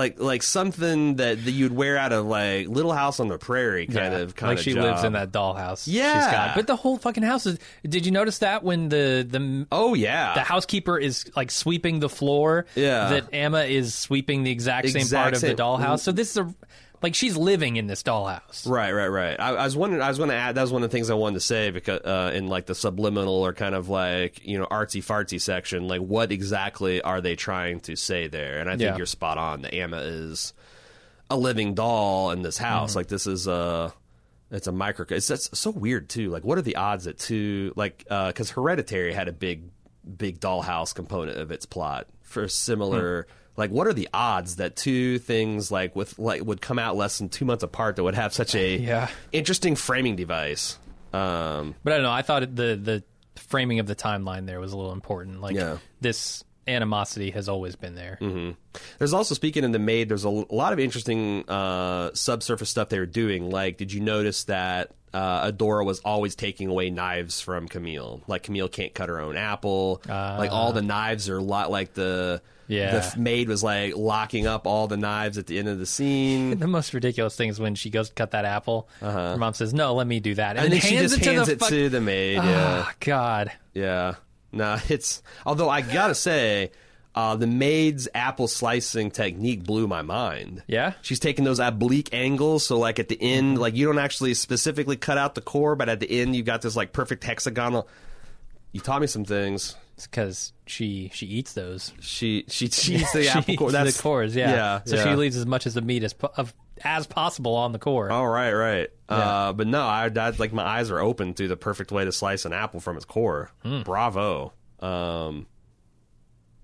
something that you'd wear out of like Little House on the Prairie kind of. Like she lives in that dollhouse. Yeah, she's got. But the whole fucking house is. Did you notice that when the housekeeper is like sweeping the floor? Yeah, that Amma is sweeping the exact same part of the dollhouse. So this is like she's living in this dollhouse. Right. I was going to add that was one of the things I wanted to say, because in like the subliminal or kind of like, you know, artsy fartsy section, like what exactly are they trying to say there? And I think you're spot on. The Amma is a living doll in this house. Like this is it's a micro. That's so weird too. Like what are the odds that two, like, because Hereditary had a big dollhouse component of its plot for similar. Like, what are the odds that two things like would come out less than 2 months apart that would have such a interesting framing device? But I don't know. I thought the framing of the timeline there was a little important. Like this animosity has always been there. There's also, speaking in The Maid, there's a lot of interesting subsurface stuff they were doing. Like, did you notice that Adora was always taking away knives from Camille? Like, Camille can't cut her own apple. Like, all the knives are a lot like the... Yeah. The maid was like locking up all the knives at the end of the scene. The most ridiculous thing is when she goes to cut that apple. Her mom says, "No, let me do that," and then she just hands it to the maid. Yeah, oh, God. Yeah, no, it's. Although I gotta say, the maid's apple slicing technique blew my mind. Yeah, she's taking those oblique angles, so like at the end, like you don't actually specifically cut out the core, but at the end, you've got this like perfect hexagonal. You taught me some things. It's because she eats those. She eats the apple core. That's the cores, yeah. So she leaves as much as the meat as possible on the core. Oh, right. Yeah. But no, I like my eyes are open to the perfect way to slice an apple from its core. Bravo. I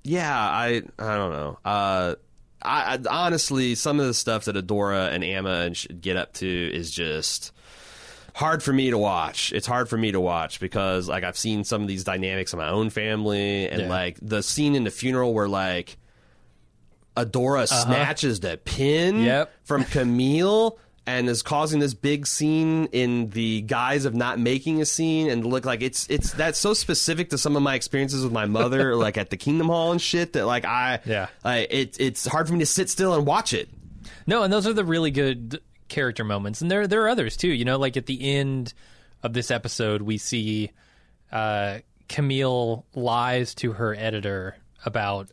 don't know. I honestly, some of the stuff that Adora and Amma get up to is just... hard for me to watch. It's hard for me to watch because, like, I've seen some of these dynamics in my own family, and like the scene in the funeral where like Adora snatches the pin from Camille. and is causing this big scene in the guise of not making a scene, and look like it's that's so specific to some of my experiences with my mother, like at the Kingdom Hall and shit, that like it's hard for me to sit still and watch it. No, and those are the really good character moments, and there are others too. You know, like at the end of this episode, we see Camille lies to her editor about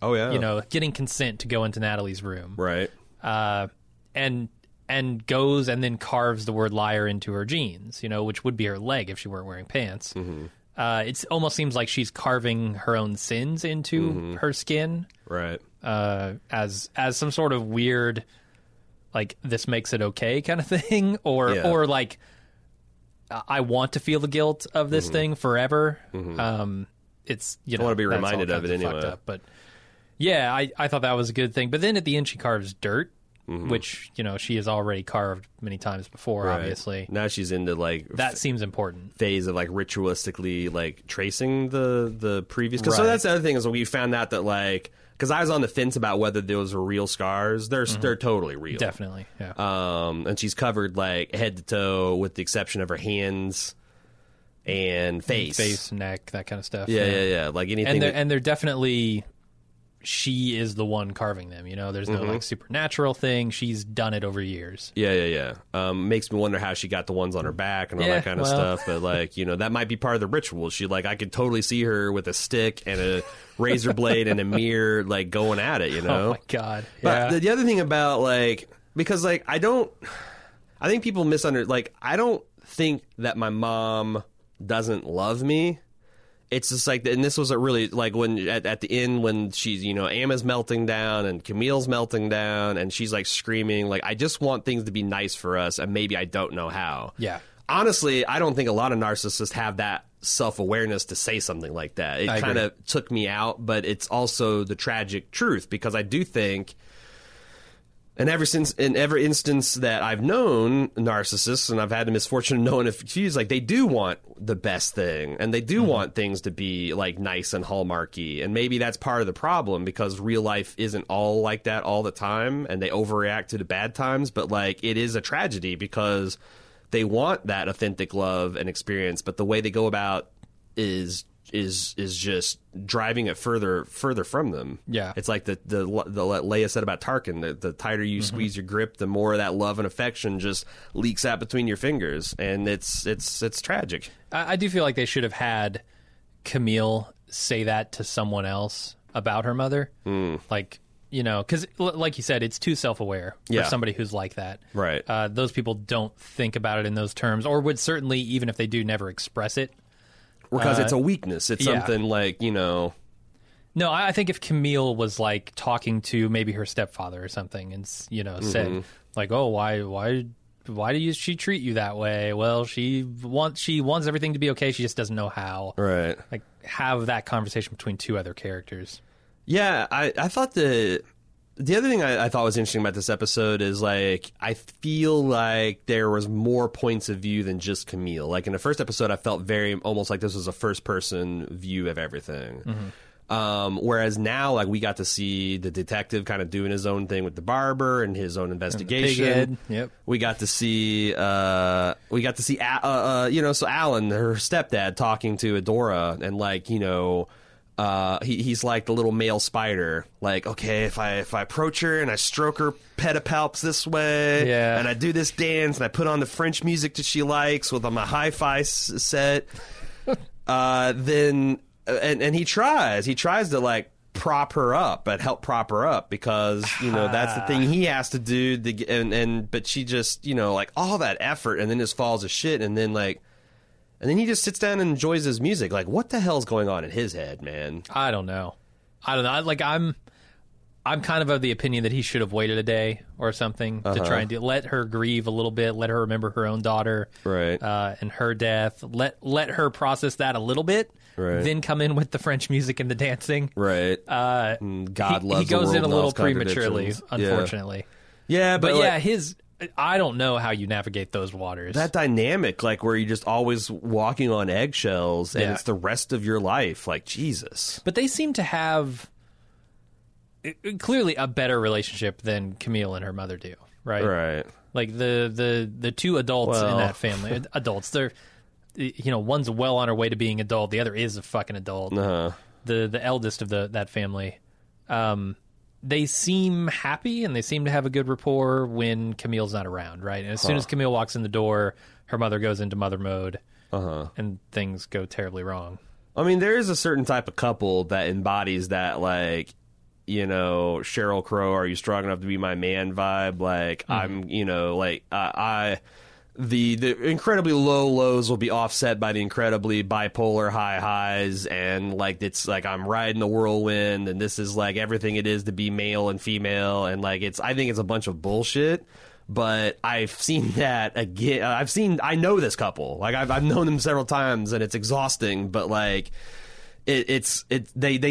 getting consent to go into Natalie's room, right? And goes and then carves the word liar into her jeans, you know, which would be her leg if she weren't wearing pants. Mm-hmm. It almost seems like she's carving her own sins into her skin, right? As some sort of weird, like, this makes it okay kind of thing, or like, I want to feel the guilt of this thing forever. Mm-hmm. It's, you know, I want to be reminded of it anyway. Up, but yeah, I thought that was a good thing. But then at the end, she carves dirt, which, you know, she has already carved many times before, obviously. Now she's into, like, that seems important phase of, like, ritualistically, like, tracing the previous. Because so that's the other thing, is when we found out that, like, because I was on the fence about whether those were real scars. They're totally real. Definitely, yeah. And she's covered, like, head to toe with the exception of her hands and face. Face, neck, that kind of stuff. Yeah. Like anything. And they're definitely, she is the one carving them, you know? There's no, like, supernatural thing. She's done it over years. Yeah. Makes me wonder how she got the ones on her back and all that kind of stuff. But, like, you know, that might be part of the ritual. She, like, I could totally see her with a stick and a razor blade and a mirror, like, going at it, you know? Oh my god. Yeah. But the other thing about, like, because, like, I think people misunderstand, like, I don't think that my mom doesn't love me. It's just like, and this was a really, like, when at the end when she's, you know, Emma's melting down and Camille's melting down and she's, like, screaming, like, I just want things to be nice for us, and maybe I don't know how. Yeah. Honestly, I don't think a lot of narcissists have that self-awareness to say something like that. It kind of took me out, but it's also the tragic truth, because I do think, and in every instance that I've known narcissists, and I've had the misfortune of knowing a few, like, they do want the best thing, and they do want things to be, like, nice and hallmarky, and maybe that's part of the problem, because real life isn't all like that all the time, and they overreact to the bad times, but, like, it is a tragedy, because they want that authentic love and experience, but the way they go about is just driving it further from them. Yeah, it's like the Leia said about Tarkin: the tighter you squeeze your grip, the more that love and affection just leaks out between your fingers, and it's tragic. I do feel like they should have had Camille say that to someone else about her mother, like, you know, because like you said, it's too self-aware for somebody who's like that. Right. Those people don't think about it in those terms, or would certainly, even if they do, never express it. Because it's a weakness. It's something like, you know. No, I think if Camille was, like, talking to maybe her stepfather or something, and, you know, said, like, oh, why does she treat you that way? Well, she wants everything to be okay. She just doesn't know how. Right. Like, have that conversation between two other characters. Yeah, I thought the other thing I thought was interesting about this episode is, like, I feel like there was more points of view than just Camille. Like, in the first episode, I felt almost like this was a first-person view of everything. Whereas now, like, we got to see the detective kind of doing his own thing with the barber and his own investigation. Yep. We got to see you know, so Alan, her stepdad, talking to Adora, and, like, you know, he's like the little male spider. Like, okay, if I approach her and I stroke her pedipalps this way, and I do this dance and I put on the French music that she likes with my hi-fi set, then and he tries to, like, prop her up and help prop her up, because, you know, that's the thing he has to do. But she just, you know, like, all that effort, and then just falls to shit, and then, like. And then he just sits down and enjoys his music. Like, what the hell's going on in his head, man? I don't know. Like, I'm kind of the opinion that he should have waited a day or something to try and let her grieve a little bit, let her remember her own daughter, right? And her death. Let her process that a little bit, right? Then come in with the French music and the dancing, right? God loves. He goes in a little prematurely, unfortunately. Yeah, but like, his. I don't know how you navigate those waters. That dynamic, like, where you're just always walking on eggshells, and it's the rest of your life, like, Jesus. But they seem to have, clearly, a better relationship than Camille and her mother do, right? Right. Like the two adults in that family, adults. They're, you know, one's well on her way to being adult. The other is a fucking adult. Uh-huh. The eldest of that family. They seem happy and they seem to have a good rapport when Camille's not around, right? And as soon as Camille walks in the door, her mother goes into mother mode, and things go terribly wrong. I mean, there is a certain type of couple that embodies that, like, you know, Sheryl Crow, "Are you strong enough to be my man?" vibe. Like, I'm, you know, like, the incredibly low lows will be offset by the incredibly bipolar high highs, and like it's like I'm riding the whirlwind, and this is like everything it is to be male and female, and like I think it's a bunch of bullshit. But I've seen that again. I know this couple. Like I've known them several times, and it's exhausting. But like they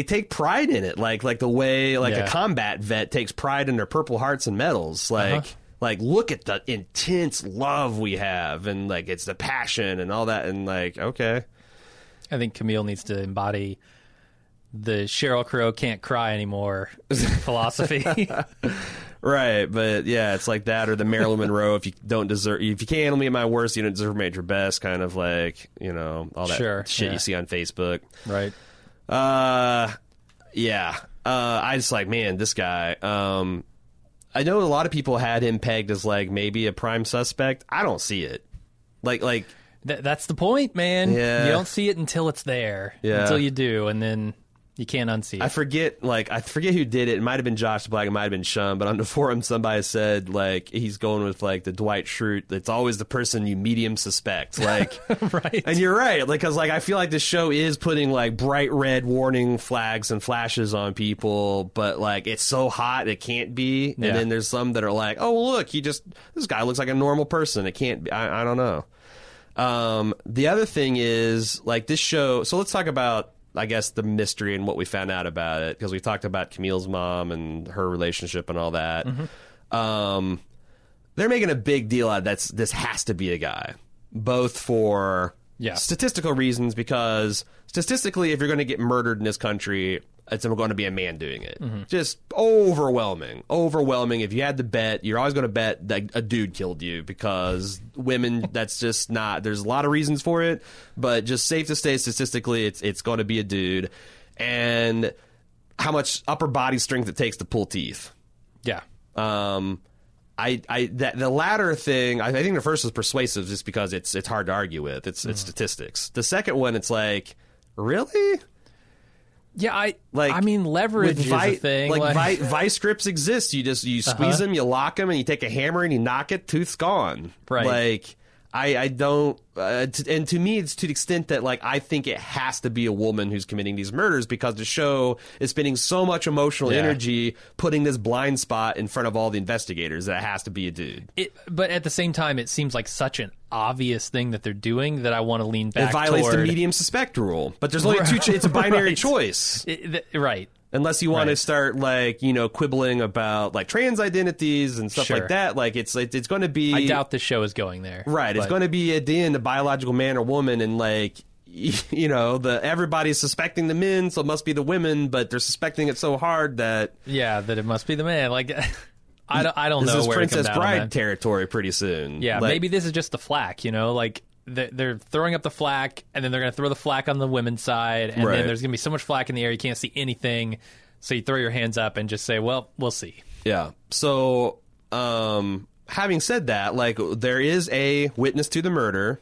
take pride in it, like the way a combat vet takes pride in their Purple Hearts and medals, like. Uh-huh. Like, look at the intense love we have, and, like, it's the passion and all that, and, like, okay. I think Camille needs to embody the Sheryl Crow can't cry anymore philosophy. Right, but, yeah, it's like that, or the Marilyn Monroe, if you can't handle me at my worst, you don't deserve me at your best, kind of, like, you know, all that shit you see on Facebook. Right. I just, like, man, this guy, I know a lot of people had him pegged as like maybe a prime suspect. I don't see it. Like that's the point, man. Yeah. You don't see it until it's there. Yeah. Until you do, and then you can't unsee it. I forget who did it. It might have been Josh Black. It might have been Shun. But on the forum, somebody said like he's going with like the Dwight Schrute. It's always the person you medium suspect. Like, right. And you're right. Like, because like I feel like this show is putting like bright red warning flags and flashes on people, but like it's so hot it can't be. Yeah. And then there's some that are like, oh well, look, this guy looks like a normal person. It can't be. I don't know. The other thing is like this show. So let's talk about, I guess, the mystery and what we found out about it, because we talked about Camille's mom and her relationship and all that. Mm-hmm. They're making a big deal out of this has to be a guy, both for statistical reasons, because statistically, if you're going to get murdered in this country, it's going to be a man doing it. Mm-hmm. Just overwhelming. If you had to bet, you're always going to bet that a dude killed you, because women, that's just not, there's a lot of reasons for it, but just safe to say statistically, it's going to be a dude. And how much upper body strength it takes to pull teeth. Yeah. The latter thing, I think the first is persuasive, just because it's hard to argue with. It's statistics. The second one, it's like, really? Yeah, I mean, leverage is a thing. Like vice grips exist. You squeeze them, you lock them, and you take a hammer and you knock it, tooth's gone. Right. Like, I don't... and to me, it's to the extent that, like, I think it has to be a woman who's committing these murders, because the show is spending so much emotional energy putting this blind spot in front of all the investigators that it has to be a dude. But at the same time, it seems like such an obvious thing that they're doing that I want to lean back. It violates the medium suspect rule, but there's only two. It's a binary choice, right? Unless you want to start like, you know, quibbling about like trans identities and stuff like that. Like it's going to be. I doubt the show is going there. Right, but... it's going to be at the end a biological man or woman, and like, you know, everybody's suspecting the men, so it must be the women, but they're suspecting it so hard that that it must be the man. Like. I don't know where it comes down. This is Princess Bride territory pretty soon. Yeah, like, maybe this is just the flack, you know? Like, they're throwing up the flack, and then they're going to throw the flack on the women's side, and then there's going to be so much flack in the air you can't see anything, so you throw your hands up and just say, well, we'll see. Yeah. So, having said that, like, there is a witness to the murder.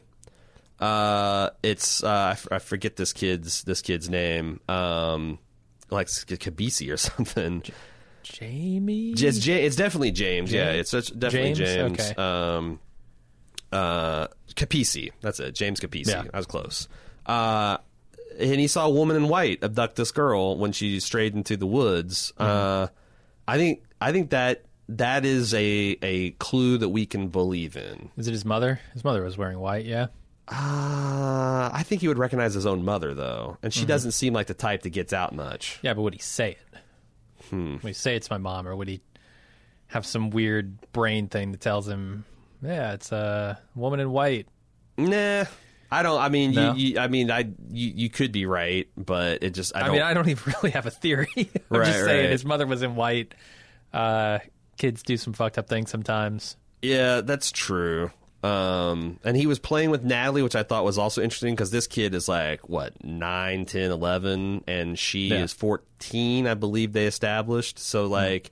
It's, I forget this kid's name, like Kabisi or something. Jamie? It's definitely James. Yeah, it's definitely James. Okay. Capisi. That's it. James Capisi. Yeah. I was close. And he saw a woman in white abduct this girl when she strayed into the woods. Mm-hmm. I think that is a clue that we can believe in. Is it his mother? His mother was wearing white, yeah. I think he would recognize his own mother, though. And she doesn't seem like the type that gets out much. Yeah, but would he say it? Would he say it's my mom, or would he have some weird brain thing that tells him, yeah, it's a woman in white? Nah, I don't. I mean, no. You could be right, but it just. I mean, I don't even really have a theory. I'm just saying his mother was in white. Kids do some fucked up things sometimes. Yeah, that's true. And he was playing with Natalie, which I thought was also interesting because this kid is like, what, 9, 10, 11, and she is 14, I believe they established. So, like,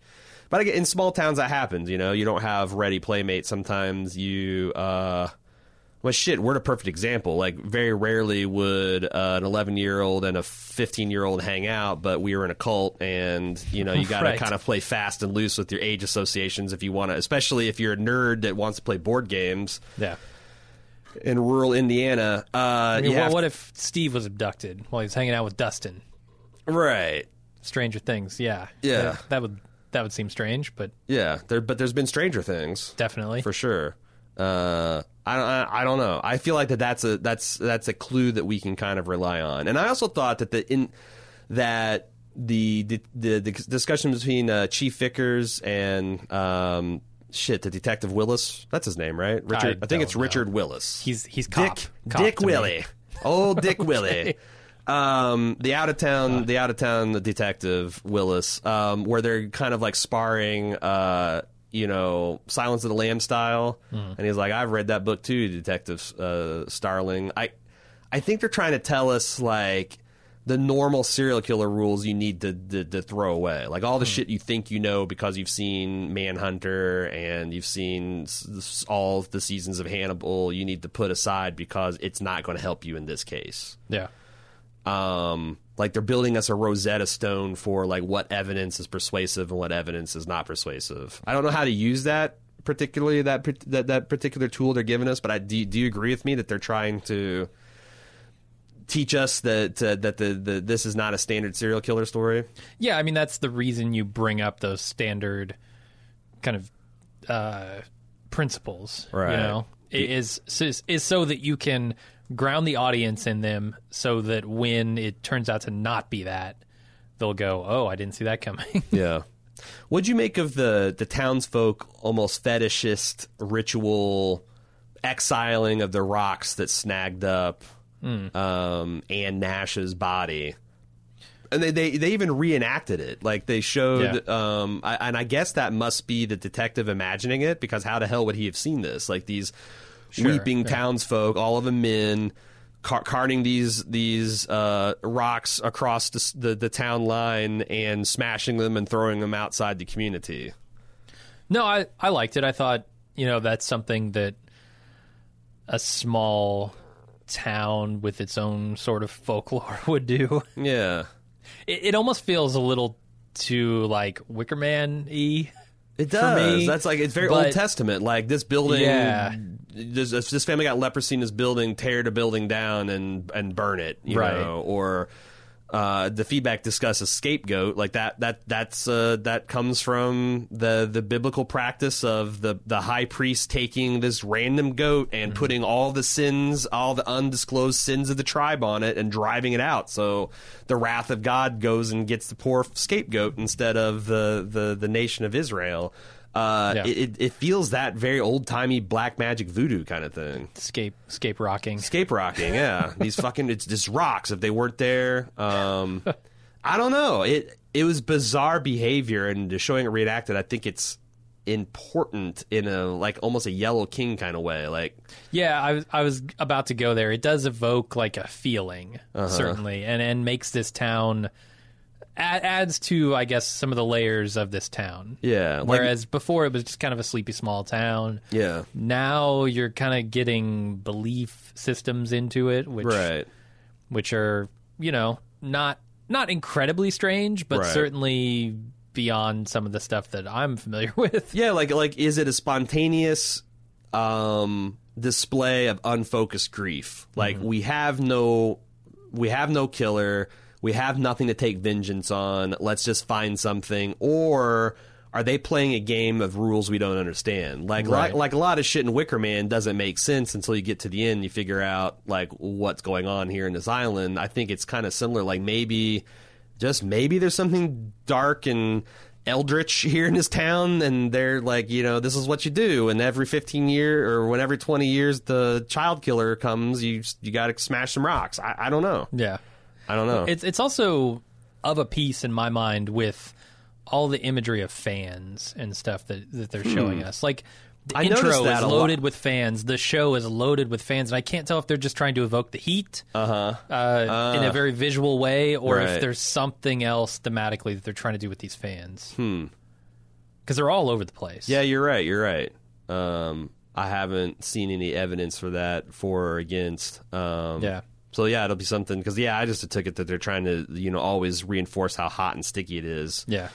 but I get, in small towns that happens, you know, you don't have ready playmates. Sometimes you, well, shit, we're the perfect example. Like, very rarely would an 11-year-old and a 15-year-old hang out, but we were in a cult, and, you know, you got to kind of play fast and loose with your age associations if you want to, especially if you're a nerd that wants to play board games. Yeah. In rural Indiana. I mean, what if Steve was abducted while he was hanging out with Dustin? Right. Stranger Things, yeah. That would seem strange, but... Yeah, but there's been Stranger Things. Definitely. For sure. I don't know. I feel like that's a clue that we can kind of rely on. And I also thought that the discussion between Chief Vickers and the Detective Willis, that's his name, right? Richard. I think it's Richard Willis. He's cop. Dick Willie. Old Dick Willie. The out of town detective Willis, where they're kind of like sparring, you know, Silence of the Lambs style. Mm. And he's like, I've read that book too, Detective Starling. I think they're trying to tell us, like, the normal serial killer rules you need to throw away. Like, all the shit you think you know because you've seen Manhunter and you've seen all the seasons of Hannibal, you need to put aside because it's not going to help you in this case. Yeah. Like, they're building us a Rosetta Stone for, like, what evidence is persuasive and what evidence is not persuasive. I don't know how to use that, particularly that particular tool they're giving us, but do you agree with me that they're trying to teach us that this is not a standard serial killer story? Yeah, I mean, that's the reason you bring up those standard kind of principles, right? You know, is so that you can ground the audience in them so that when it turns out to not be that, they'll go, oh, I didn't see that coming. Yeah. What'd you make of the townsfolk almost fetishist ritual exiling of the rocks that snagged up Anne Nash's body? And they even reenacted it. Like, they showed... Yeah. And I guess that must be the detective imagining it, because how the hell would he have seen this? Like, these... Sure, weeping townsfolk, all of them men, carting these rocks across the town line and smashing them and throwing them outside the community. No, I liked it. I thought, you know, that's something that a small town with its own sort of folklore would do. Yeah. It almost feels a little too, like, Wicker Man-y. It does. Me, that's like, it's very Old Testament. Like, this building, this family got leprosy in this building, tear the building down and burn it, you know, or the feedback discusses scapegoat. Like, that comes from the biblical practice of the high priest taking this random goat and putting all the undisclosed sins of the tribe on it and driving it out. So the wrath of God goes and gets the poor scapegoat instead of the nation of Israel. It feels that very old-timey black magic voodoo kind of thing. Scape rocking, yeah. These fucking, it's just rocks if they weren't there. I don't know. It was bizarre behavior, and showing it reenacted, I think it's important in a, like, almost a Yellow King kind of way. Like, yeah, I was about to go there. It does evoke, like, a feeling, certainly, and makes this town... adds to, I guess, some of the layers of this town. Yeah. Like, whereas before it was just kind of a sleepy small town. Yeah. Now you're kind of getting belief systems into it, which are, you know, not incredibly strange, but certainly beyond some of the stuff that I'm familiar with. Yeah, like is it a spontaneous display of unfocused grief? Like, we have no killer. We have nothing to take vengeance on. Let's just find something. Or are they playing a game of rules we don't understand? Like a lot of shit in Wicker Man doesn't make sense until you get to the end. You figure out, like, what's going on here in this island. I think it's kind of similar. Like, maybe, just maybe, there's something dark and eldritch here in this town, and they're like, you know, this is what you do. And every 15 year or whenever 20 years the child killer comes, you got to smash some rocks. I don't know. Yeah. I don't know. It's also of a piece in my mind with all the imagery of fans and stuff that they're showing us. Like, The intro is loaded with fans. The show is loaded with fans, and I can't tell if they're just trying to evoke the heat in a very visual way, or if there's something else thematically that they're trying to do with these fans. Because they're all over the place. Yeah, you're right. You're right. I haven't seen any evidence for that, for or against. So yeah, it'll be something. Because yeah, I just took it that they're trying to, you know, always reinforce how hot and sticky it is. Yeah.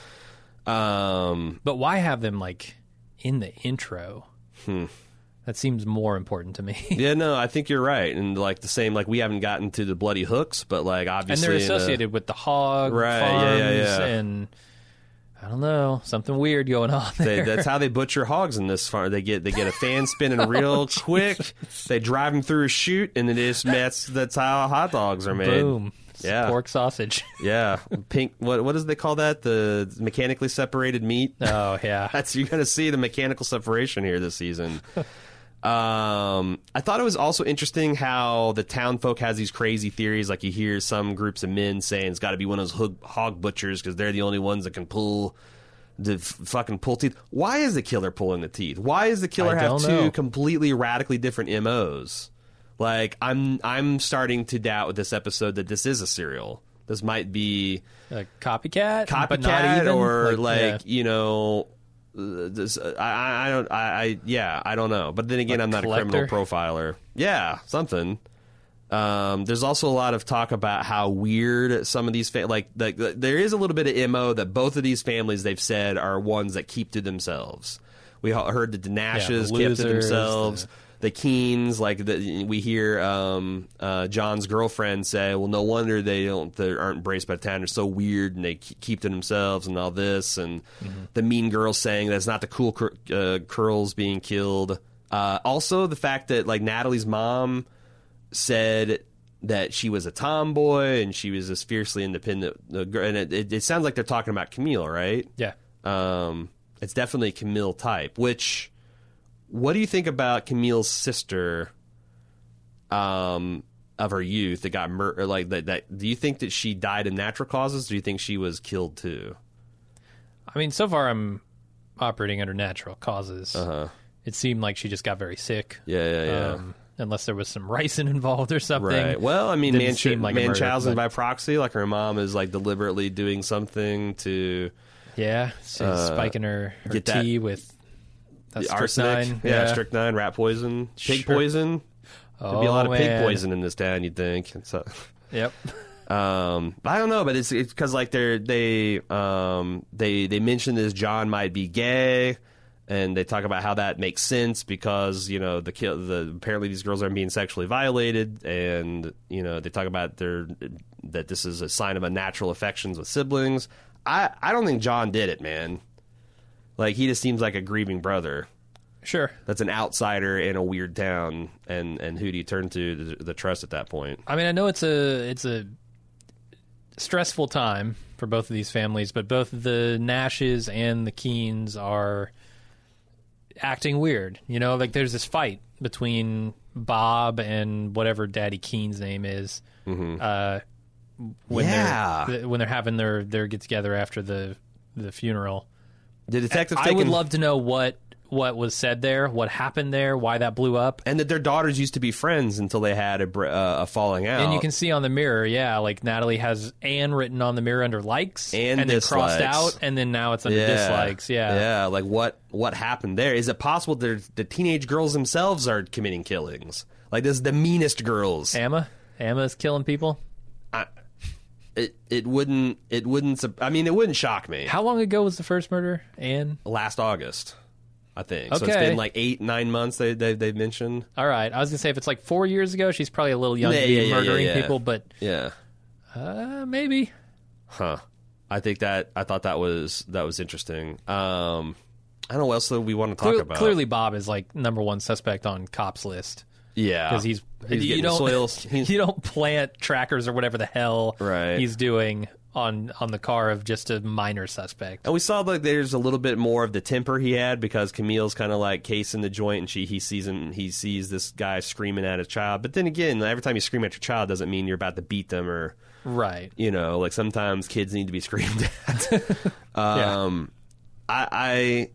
But why have them like in the intro? That seems more important to me. Yeah, no, I think you're right. And like the same, like we haven't gotten to the bloody hooks, but like obviously, and they're associated with the hog, right? Farms. And I don't know, something weird going on there. That's how they butcher hogs in this farm. They get a fan spinning real quick. They drive them through a chute, and it is that's how hot dogs are made. Boom. Yeah. Pork sausage. Yeah. Pink. What does they call that? The mechanically separated meat. Oh yeah. You're gonna see the mechanical separation here this season. I thought it was also interesting how the town folk has these crazy theories. Like you hear some groups of men saying it's got to be one of those hog butchers because they're the only ones that can pull the fucking pull teeth. Why is the killer pulling the teeth? Why does the killer have two completely radically different MOs? Like I'm starting to doubt with this episode that this is a serial. This might be a copycat, but not even. Or you know. I don't know. But then again, I'm not a criminal profiler. Yeah, something. There's also a lot of talk about how weird some of these there is a little bit of MO that both of these families they've said are ones that keep to themselves. We heard the Dinashes kept to themselves. The Keens, we hear John's girlfriend say, well, no wonder they aren't embraced by the town. They're so weird, and they keep to themselves and all this. And the mean girl saying that it's not the cool curls being killed. Also, the fact that, Natalie's mom said that she was a tomboy and she was this fiercely independent girl. And it sounds like they're talking about Camille, right? Yeah. It's definitely a Camille type, which... What do you think about Camille's sister of her youth that got murdered? Do you think that she died of natural causes? Or do you think she was killed too? I mean, so far I'm operating under natural causes. It seemed like she just got very sick. Yeah. Unless there was some ricin involved or something. Right. Well, I mean, Munchausen by proxy. Her mom is deliberately doing something to... Yeah, she's spiking her tea with... Arsenic, strychnine, rat poison, pig poison. There'd be a lot of pig poison in this town, you'd think. So, yep. I don't know, but it's because they mention this John might be gay, and they talk about how that makes sense because apparently these girls aren't being sexually violated, and they talk about that this is a sign of unnatural affections with siblings. I don't think John did it, man. He just seems like a grieving brother. Sure. That's an outsider in a weird town, and who do you turn to the trust at that point? I mean, I know it's a stressful time for both of these families, but both the Nashes and the Keens are acting weird. There's this fight between Bob and whatever Daddy Keen's name is when they're having their get-together after the funeral. The detective. I would love to know what was said there, what happened there, why that blew up, and that their daughters used to be friends until they had a falling out. And you can see on the mirror, Natalie has Anne written on the mirror under likes and then crossed out, and then now it's under dislikes. What happened there? Is it possible that the teenage girls themselves are committing killings? This is the meanest girls. Amma is killing people. It wouldn't shock me. How long ago was the first murder, Anne? Last August, I think. Okay. So it's been 8-9 months they've mentioned. All right. I was going to say, if it's 4 years ago, she's probably a little young to be murdering people, but... Yeah. Maybe. Huh. I thought that was interesting. I don't know what else we want to talk about. Clearly, Bob is, number one suspect on cops list. Yeah, because he's you don't plant trackers or whatever the hell he's doing on the car of just a minor suspect. And we saw there's a little bit more of the temper he had because Camille's kind of casing the joint, and he sees this guy screaming at a child. But then again, every time you scream at your child doesn't mean you're about to beat them or sometimes kids need to be screamed at. And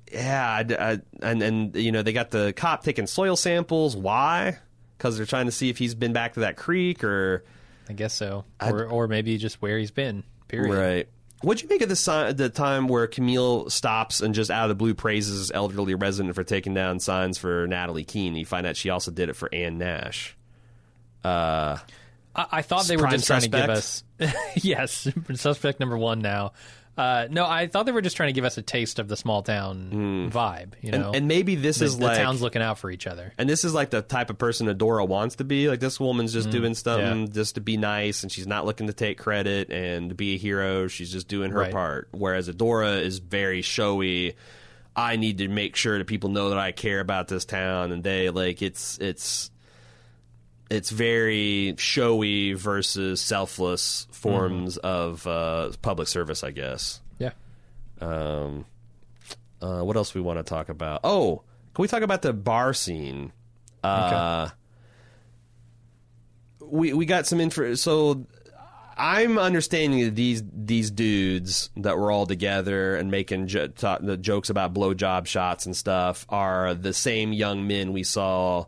you know, they got the cop taking soil samples. Why? Because they're trying to see if he's been back to that creek, or I guess so, or maybe just where he's been. Period. Right. What'd you make of the time where Camille stops and just out of the blue praises elderly resident for taking down signs for Natalie Keene? You find out she also did it for Ann Nash. I thought they were just trying to give us... yes, suspect number one now. No, I thought they were just trying to give us a taste of the small town vibe, you know. And maybe this is like... the town's looking out for each other. And this is like the type of person Adora wants to be. Like, this woman's just doing something just to be nice, and she's not looking to take credit and to be a hero. She's just doing her part. Whereas Adora is very showy. I need to make sure that people know that I care about this town, and they, like, it's very showy versus selfless forms of public service, I guess. Yeah. What else we want to talk about? Oh, can we talk about the bar scene? Okay. We got some info. So I'm understanding that these dudes that were all together and making the jokes about blowjob shots and stuff are the same young men we saw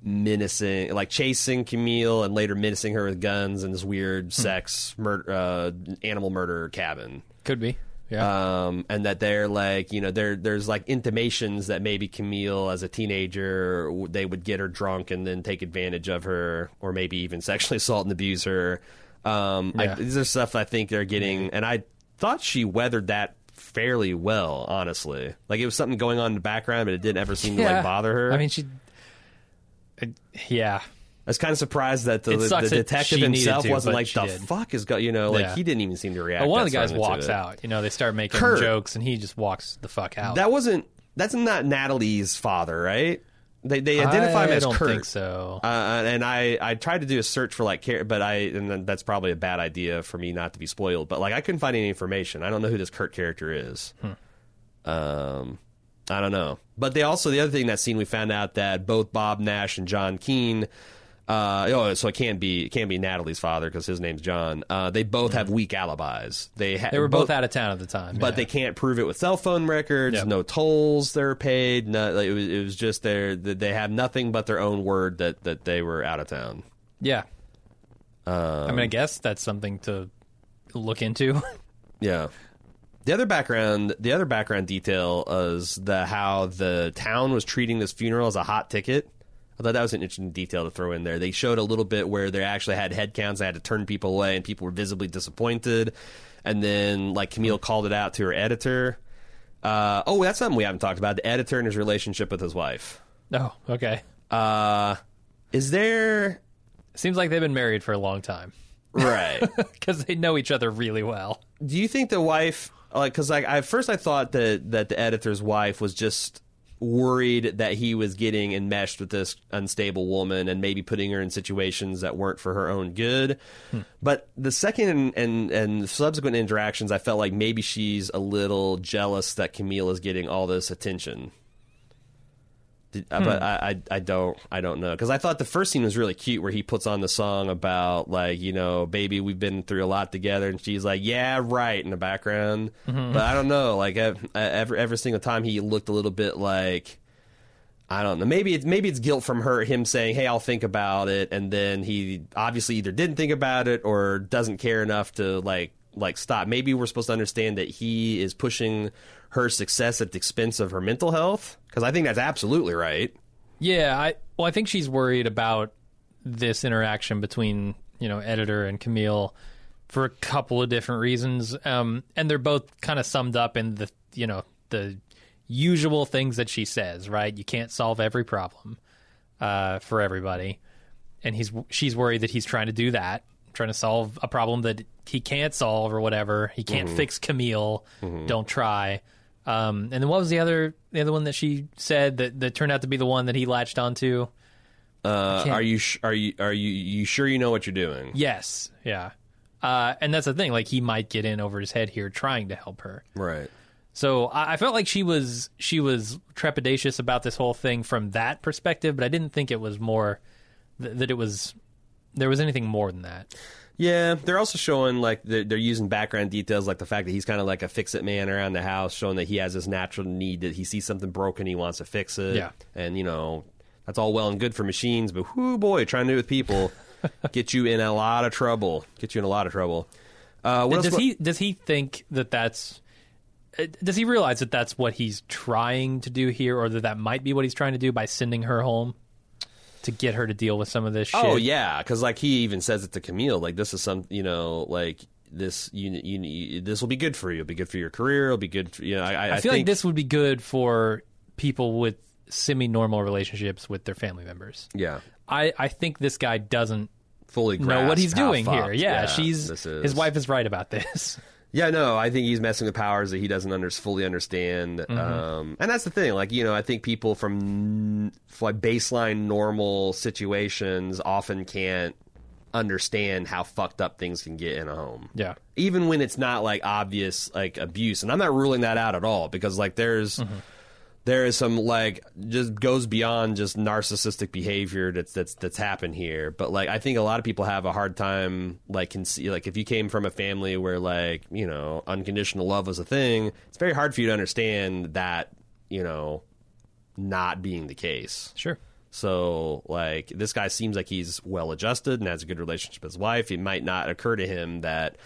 menacing, like chasing Camille and later menacing her with guns in this weird sex animal murder cabin. Could be, yeah. And that they're like, you know, there's like intimations that maybe Camille as a teenager, they would get her drunk and then take advantage of her, or maybe even sexually assault and abuse her. These are stuff I think they're getting, and I thought she weathered that fairly well, honestly. Like, it was something going on in the background, but it didn't ever seem to like bother her. I mean, she... yeah, I was kind of surprised that the detective himself wasn't like, the fuck is going, you know, like he didn't even seem to react. But one of the guys walks out, you know, they start making jokes and he just walks the fuck out. That's not Natalie's father, right? They identify him as Kurt. I don't think so. And I tried to do a search for like, but that's probably a bad idea for me not to be spoiled. But like, I couldn't find any information. I don't know who this Kurt character is. I don't know. But they also, the other thing in that scene, we found out that both Bob Nash and John Keene, so it can't be Natalie's father because his name's John. They both have weak alibis. They were both out of town at the time. But they can't prove it with cell phone records, no tolls they were paid. No, like, it was just they have nothing but their own word that they were out of town. Yeah. I mean, I guess that's something to look into. Yeah. The other background detail is how the town was treating this funeral as a hot ticket. I thought that was an interesting detail to throw in there. They showed a little bit where they actually had headcounts. They had to turn people away, and people were visibly disappointed. And then, like, Camille called it out to her editor. That's something we haven't talked about: the editor and his relationship with his wife. Oh, okay. Is there? Seems like they've been married for a long time, right? Because they know each other really well. Do you think the wife? Because at first I thought that the editor's wife was just worried that he was getting enmeshed with this unstable woman and maybe putting her in situations that weren't for her own good. But the second and subsequent interactions, I felt like maybe she's a little jealous that Camille is getting all this attention. But I don't know, because I thought the first scene was really cute where he puts on the song about, like, you know, baby, we've been through a lot together, and she's like, yeah, right, in the background. But I don't know, like, every single time he looked a little bit like, I don't know, maybe it's guilt from him saying, hey, I'll think about it, and then he obviously either didn't think about it or doesn't care enough to like stop. Maybe we're supposed to understand that he is pushing her success at the expense of her mental health, because I think that's absolutely right. Yeah, I think she's worried about this interaction between, you know, editor and Camille for a couple of different reasons, and they're both kind of summed up in the, you know, the usual things that she says, right? You can't solve every problem for everybody, and she's worried that he's trying to do that, trying to solve a problem that he can't solve or whatever. He can't fix Camille. Don't try. And then what was the other one that she said that turned out to be the one that he latched onto? Are you sure you know what you're doing? Yes. Yeah. And that's the thing. Like, he might get in over his head here trying to help her. Right. So I felt like she was trepidatious about this whole thing from that perspective, but I didn't think it was more that it was, there was anything more than that. Yeah, they're also showing, like, they're using background details, like the fact that he's kind of like a fix-it man around the house, showing that he has this natural need that he sees something broken, he wants to fix it. Yeah. And, you know, that's all well and good for machines, but whoo boy, trying to do it with people get you in a lot of trouble. Get you in a lot of trouble. Does he think that that's... Does he realize that that's what he's trying to do here, or that that might be what he's trying to do by sending her home to get her to deal with some of this shit? Oh, yeah, because, like, he even says it to Camille. Like, this is some, you know, like, this this will be good for you. It'll be good for your career. It'll be good for, you know, I feel like this would be good for people with semi-normal relationships with their family members. Yeah. I think this guy doesn't fully know what he's doing here. Yeah, his wife is right about this. Yeah, no, I think he's messing with powers that he doesn't fully understand. Mm-hmm. And that's the thing. Like, you know, I think people from like baseline normal situations often can't understand how fucked up things can get in a home. Yeah. Even when it's not like obvious like abuse. And I'm not ruling that out at all, because like there's... Mm-hmm. There is some, like, just goes beyond just narcissistic behavior that's happened here. But, like, I think a lot of people have a hard time, like, if you came from a family where, like, you know, unconditional love was a thing, it's very hard for you to understand that, you know, not being the case. Sure. So, like, this guy seems like he's well-adjusted and has a good relationship with his wife. It might not occur to him that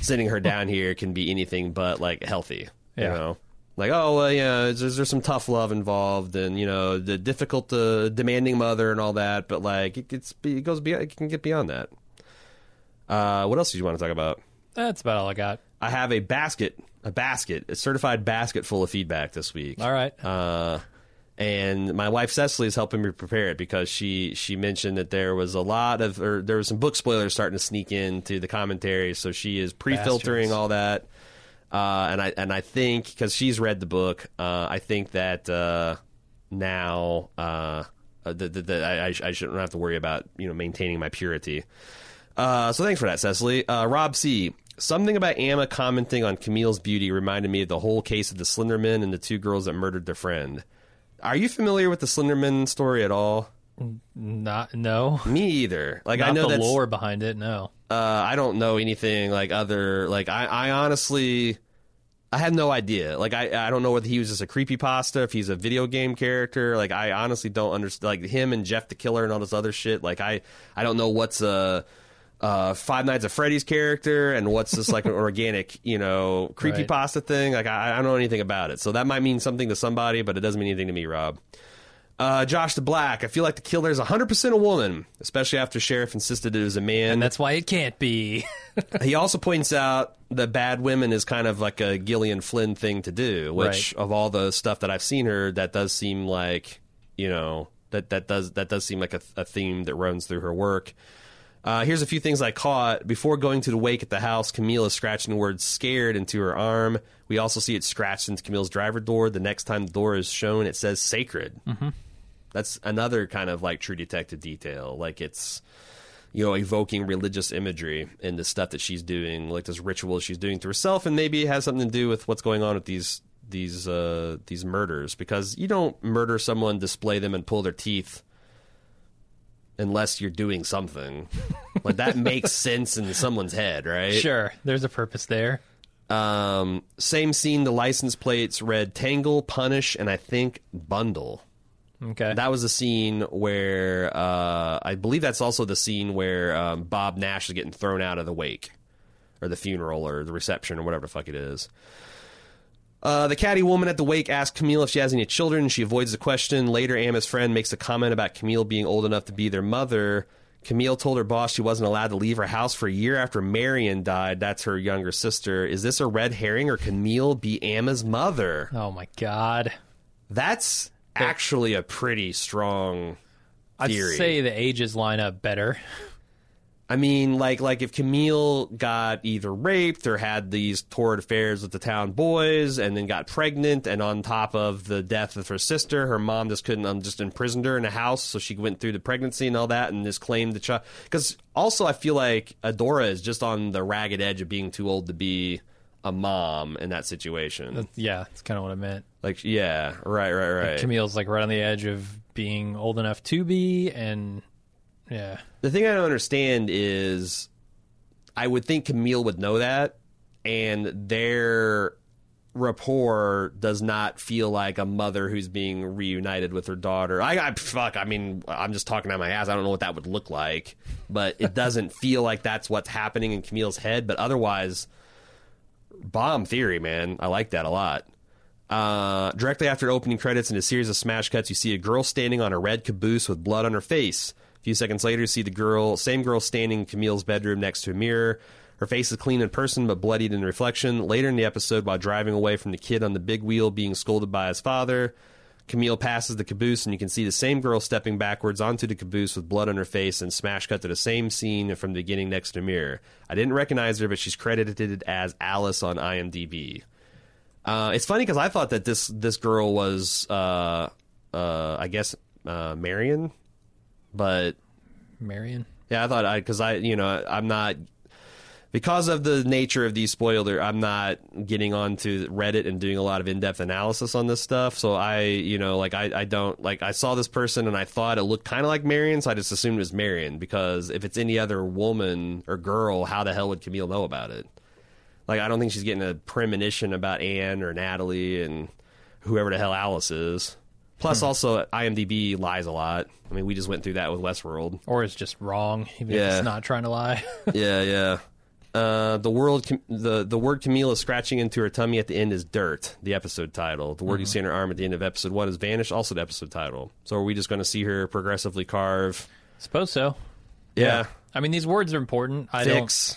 sending her down here can be anything but, like, healthy, yeah. You know? Like, oh, well, yeah, there's some tough love involved, and, you know, the difficult, demanding mother and all that, but, like, it can get beyond that. What else did you want to talk about? That's about all I got. I have a certified basket full of feedback this week. All right. And my wife Cecily is helping me prepare it, because she mentioned that there was there was some book spoilers starting to sneak into the commentary, so she is pre-filtering all that. And I think, because she's read the book, I think that now I shouldn't have to worry about, you know, maintaining my purity. So thanks for that, Cecily. Rob C. Something about Amma commenting on Camille's beauty reminded me of the whole case of the Slenderman and the two girls that murdered their friend. Are you familiar with the Slenderman story at all? No. Me either. Like, not I know the lore behind it. No. I don't know anything like other. Like I honestly, I have no idea. Like I don't know whether he was just a creepypasta, if he's a video game character. Like I honestly don't understand. Like him and Jeff the Killer and all this other shit. Like I don't know what's a Five Nights at Freddy's character and what's just like an organic, you know, creepypasta thing. Like I don't know anything about it. So that might mean something to somebody, but it doesn't mean anything to me, Rob. Josh the Black, I feel like the killer is 100% a woman, especially after Sheriff insisted it was a man. And that's why it can't be. He also points out that bad women is kind of like a Gillian Flynn thing to do, which of all the stuff that I've seen her, that does seem like, you know, that does seem like a theme that runs through her work. Here's a few things I caught. Before going to the wake at the house, Camille is scratching the word scared into her arm. We also see it scratched into Camille's driver door. The next time the door is shown, it says sacred. Mm-hmm. That's another kind of like True Detective detail. Like it's, you know, evoking religious imagery in the stuff that she's doing, like this ritual she's doing to herself. And maybe it has something to do with what's going on with these murders, because you don't murder someone, display them, and pull their teeth unless you're doing something. Like that makes sense in someone's head, right? Sure. There's a purpose there. Same scene, the license plates read Tangle, Punish, and I think Bundle. Okay. That was the scene where, I believe that's also the scene where Bob Nash is getting thrown out of the wake, or the funeral, or the reception, or whatever the fuck it is. The catty woman at the wake asks Camille if she has any children. She avoids the question. Later, Amma's friend makes a comment about Camille being old enough to be their mother. Camille told her boss she wasn't allowed to leave her house for a year after Marion died. That's her younger sister. Is this a red herring, or Camille be Amma's mother? Oh, my God. That's actually a pretty strong theory. I'd say the ages line up better. I mean, like if Camille got either raped or had these torrid affairs with the town boys and then got pregnant, and on top of the death of her sister, her mom just couldn't, just imprisoned her in a house, so she went through the pregnancy and all that and just claimed the child. Because also I feel like Adora is just on the ragged edge of being too old to be a mom in that situation. Yeah, that's kind of what I meant. Like, yeah, right. Like Camille's like right on the edge of being old enough to be and... Yeah. The thing I don't understand is I would think Camille would know that, and their rapport does not feel like a mother who's being reunited with her daughter. I'm just talking out my ass. I don't know what that would look like, but it doesn't feel like that's what's happening in Camille's head. But otherwise, bomb theory, man. I like that a lot. Directly after opening credits and a series of smash cuts, you see a girl standing on a red caboose with blood on her face. A few seconds later, you see the same girl standing in Camille's bedroom next to a mirror. Her face is clean in person, but bloodied in reflection. Later in the episode, while driving away from the kid on the big wheel being scolded by his father, Camille passes the caboose, and you can see the same girl stepping backwards onto the caboose with blood on her face, and smash cut to the same scene from the beginning next to a mirror. I didn't recognize her, but she's credited as Alice on IMDb. It's funny because I thought that this girl was, Marion, but Marion. Yeah, I thought because of the nature of the spoiler, I'm not getting onto Reddit and doing a lot of in-depth analysis on this stuff. So I saw this person and I thought it looked kind of like Marion, so I just assumed it was Marion, because if it's any other woman or girl, how the hell would Camille know about it? Like, I don't think she's getting a premonition about Anne or Natalie and whoever the hell Alice is. Plus, also, IMDb lies a lot. I mean, we just went through that with Westworld. Or it's just wrong, even if it's not trying to lie. Yeah. The word Camille is scratching into her tummy at the end is dirt, the episode title. The word you see on her arm at the end of episode 1 is vanish, also the episode title. So are we just going to see her progressively carve? Suppose so. Yeah. I mean, these words are important. I don't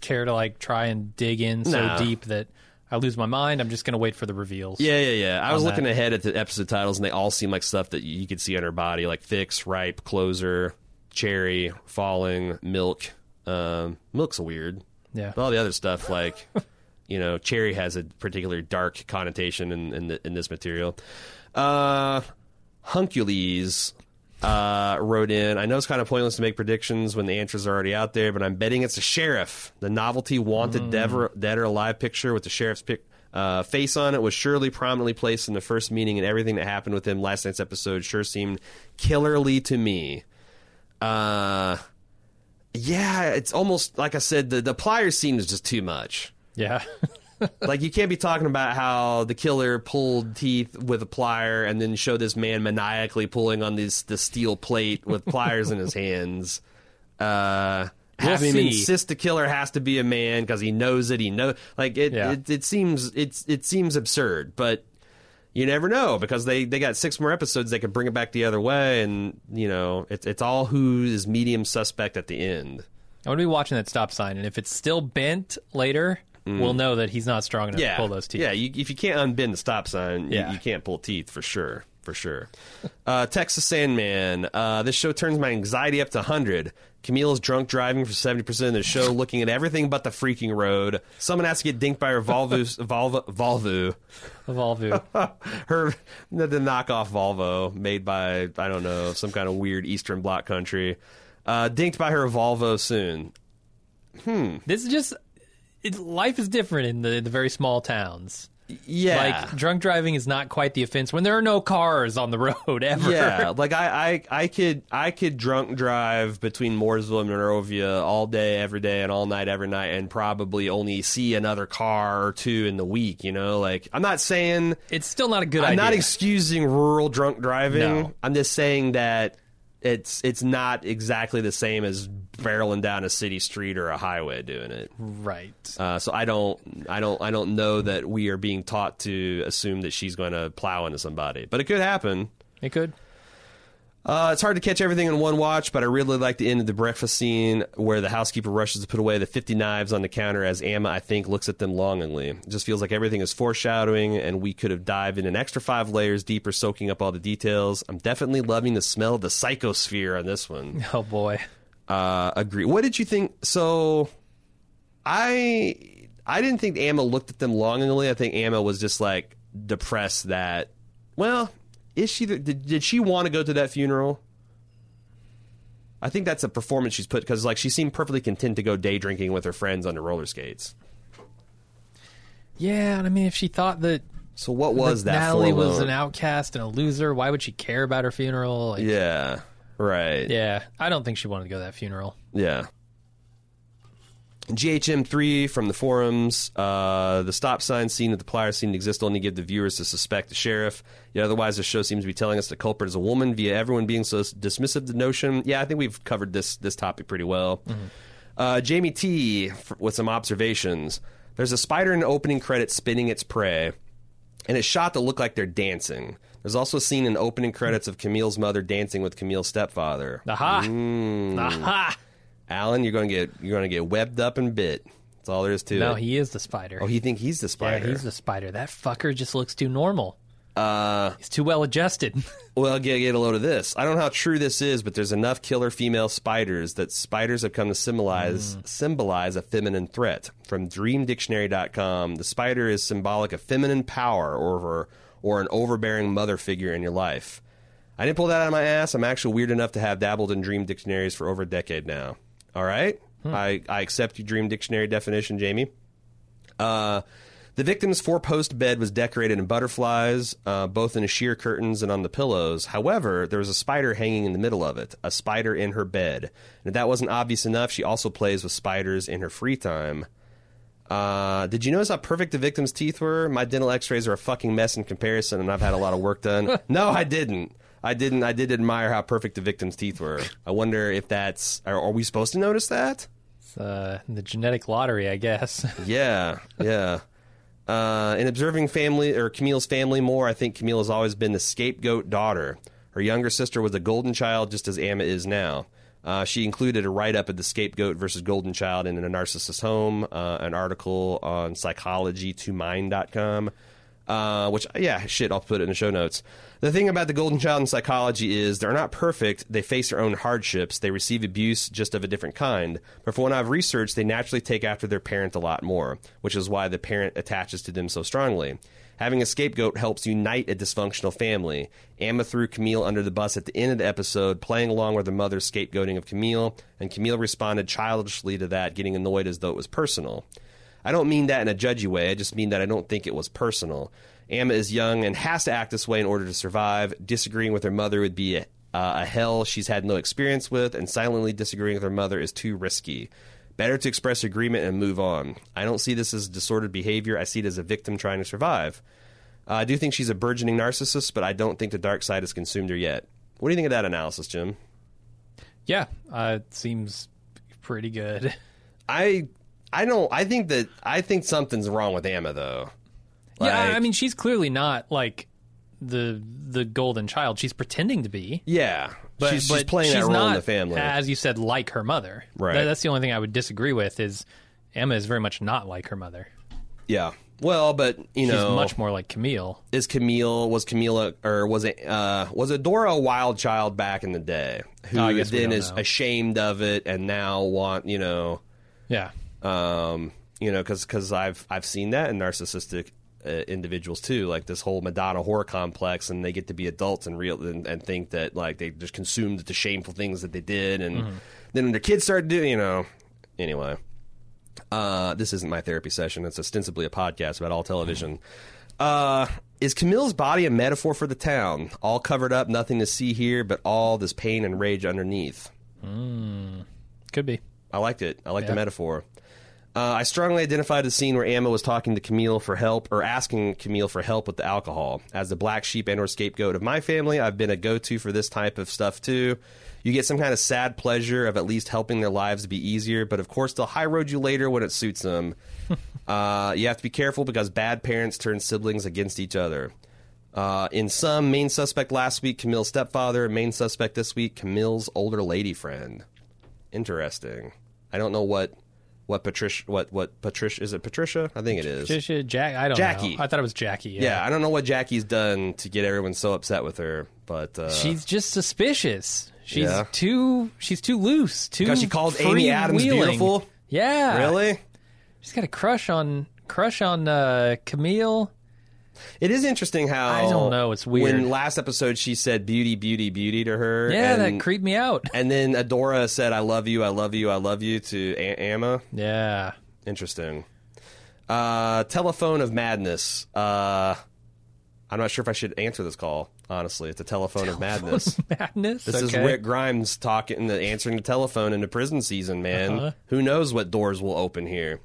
care to try and dig in so deep that I lose my mind. I'm just going to wait for the reveals. Yeah. I was looking ahead at the episode titles, and they all seem like stuff that you could see on her body, like fix, ripe, closer, cherry, falling, milk. Milk's weird. Yeah. But all the other stuff, like, cherry has a particularly dark connotation in this material. Huncules wrote in, I know it's kind of pointless to make predictions when the answers are already out there, but I'm betting it's the sheriff. The novelty wanted dead or alive picture with the sheriff's face on it was surely prominently placed in the first meeting, and everything that happened with him last night's episode sure seemed killerly to me. Yeah, it's almost, like I said, the pliers scene is just too much. Yeah. Like, you can't be talking about how the killer pulled teeth with a plier and then show this man maniacally pulling on the steel plate with pliers in his hands. Having him insist the killer has to be a man because he knows it. It seems absurd, but you never know, because they got 6 more episodes. They could bring it back the other way, and it's all who is medium suspect at the end. I'm gonna be watching that stop sign, and if it's still bent later. We'll know that he's not strong enough to pull those teeth. Yeah, if you can't unbend the stop sign, you can't pull teeth, for sure. Texas Sandman, this show turns my anxiety up to 100. Camille is drunk driving for 70% of the show, looking at everything but the freaking road. Someone has to get dinked by her Volvo. Her, the knockoff Volvo made by, I don't know, some kind of weird Eastern Bloc country. Dinked by her Volvo soon. This is just... life is different in the very small towns. Yeah. Like, drunk driving is not quite the offense when there are no cars on the road ever. Yeah, like, I could drunk drive between Mooresville and Monrovia all day, every day, and all night, every night, and probably only see another car or two in the week, Like, I'm not saying... It's still not a good idea. I'm not excusing rural drunk driving. No. I'm just saying that it's not exactly the same as barreling down a city street or a highway doing it, right? So I don't know that we are being taught to assume that she's going to plow into somebody, but it could happen. It could. It's hard to catch everything in one watch, but I really like the end of the breakfast scene where the housekeeper rushes to put away the 50 knives on the counter as Amma, I think, looks at them longingly. It just feels like everything is foreshadowing, and we could have dived in an extra 5 layers deeper, soaking up all the details. I'm definitely loving the smell of the psychosphere on this one. Oh, boy. Agree. What did you think? So, I didn't think Amma looked at them longingly. I think Amma was just, depressed that, well... Did she want to go to that funeral? I think that's a performance she's put, because she seemed perfectly content to go day drinking with her friends on the roller skates. Yeah, and I mean, if she thought that, so what was that? Natalie was an outcast and a loser. Why would she care about her funeral? Yeah, right. Yeah, I don't think she wanted to go to that funeral. Yeah. GHM3 from the forums, the stop sign scene with the pliers seem to exist only to give the viewers to suspect the sheriff. Yet otherwise, the show seems to be telling us the culprit is a woman via everyone being so dismissive of the notion. Yeah, I think we've covered this topic pretty well. Mm-hmm. Jamie T with some observations. There's a spider in the opening credits spinning its prey, and it's shot to look like they're dancing. There's also a scene in the opening credits of Camille's mother dancing with Camille's stepfather. Aha! Aha! Alan, you're going to get webbed up and bit. That's all there is to it. No, he is the spider. Oh, you think he's the spider? Yeah, he's the spider. That fucker just looks too normal. He's too well adjusted. Well, get a load of this. I don't know how true this is, but there's enough killer female spiders that spiders have come to symbolize a feminine threat. From DreamDictionary.com, the spider is symbolic of feminine power or an overbearing mother figure in your life. I didn't pull that out of my ass. I'm actually weird enough to have dabbled in dream dictionaries for over a decade now. All right? I accept your dream dictionary definition, Jamie. The victim's four-post bed was decorated in butterflies, both in the sheer curtains and on the pillows. However, there was a spider hanging in the middle of it, a spider in her bed. And if that wasn't obvious enough, she also plays with spiders in her free time. Did you notice how perfect the victim's teeth were? My dental x-rays are a fucking mess in comparison, and I've had a lot of work done. No, I didn't. I did admire how perfect the victim's teeth were. I wonder if that's... Are we supposed to notice that? It's the genetic lottery, I guess. Yeah. In observing Camille's family more, I think Camille has always been the scapegoat daughter. Her younger sister was a golden child, just as Amma is now. She included a write-up of the scapegoat versus golden child in A Narcissist's Home, an article on psychology2mind.com. I'll put it in the show notes. The thing about the golden child in psychology is they're not perfect. They face their own hardships. They receive abuse, just of a different kind. But from what I've researched, they naturally take after their parent a lot more, which is why the parent attaches to them so strongly. Having a scapegoat helps unite a dysfunctional family. Amma threw Camille under the bus at the end of the episode, playing along with her mother's scapegoating of Camille, and Camille responded childishly to that, getting annoyed as though it was personal. I don't mean that in a judgy way. I just mean that I don't think it was personal. Amma is young and has to act this way in order to survive. Disagreeing with her mother would be a hell she's had no experience with, and silently disagreeing with her mother is too risky. Better to express agreement and move on. I don't see this as disordered behavior. I see it as a victim trying to survive. I do think she's a burgeoning narcissist, but I don't think the dark side has consumed her yet. What do you think of that analysis, Jim? Yeah, it seems pretty good. I think something's wrong with Amma though. Like, yeah, I mean she's clearly not like the golden child. She's pretending to be. Yeah. But she's playing that role not, in the family. As you said, like her mother. Right. That's the only thing I would disagree with is Amma is very much not like her mother. Yeah. Well, but she's much more like Camille. Was Adora a wild child back in the day who then is ashamed of it and now want, Yeah. Because I've seen that in narcissistic individuals too, like this whole Madonna horror complex, and they get to be adults and real and think that like they just consumed the shameful things that they did, and then when their kids start doing, Anyway, this isn't my therapy session. It's ostensibly a podcast about all television. Is Camille's body a metaphor for the town? All covered up, nothing to see here, but all this pain and rage underneath. Could be. I liked it. I liked the metaphor. I strongly identified the scene where Amma was talking to Camille for help, or asking Camille for help with the alcohol. As the black sheep and/or scapegoat of my family, I've been a go-to for this type of stuff too. You get some kind of sad pleasure of at least helping their lives be easier, but of course they'll high road you later when it suits them. You have to be careful because bad parents turn siblings against each other. In sum, main suspect last week, Camille's stepfather. Main suspect this week, Camille's older lady friend. Interesting. I don't know what Patricia is it Patricia? I think it is. Patricia, Jackie. Know. I thought it was Jackie. Yeah, I don't know what Jackie's done to get everyone so upset with her, but she's just suspicious. She's too loose, too. Because she called Amy Adams beautiful. Yeah. Really? She's got a crush on Camille. It is interesting how... I don't know, it's weird. When last episode she said beauty, beauty, beauty to her. Yeah, that creeped me out. And then Adora said, I love you, I love you, I love you to Amma. Yeah. Interesting. Telephone of Madness. I'm not sure if I should answer this call, honestly. It's a telephone of madness. Madness? This is Rick Grimes talking, answering the telephone into prison season, man. Uh-huh. Who knows what doors will open here.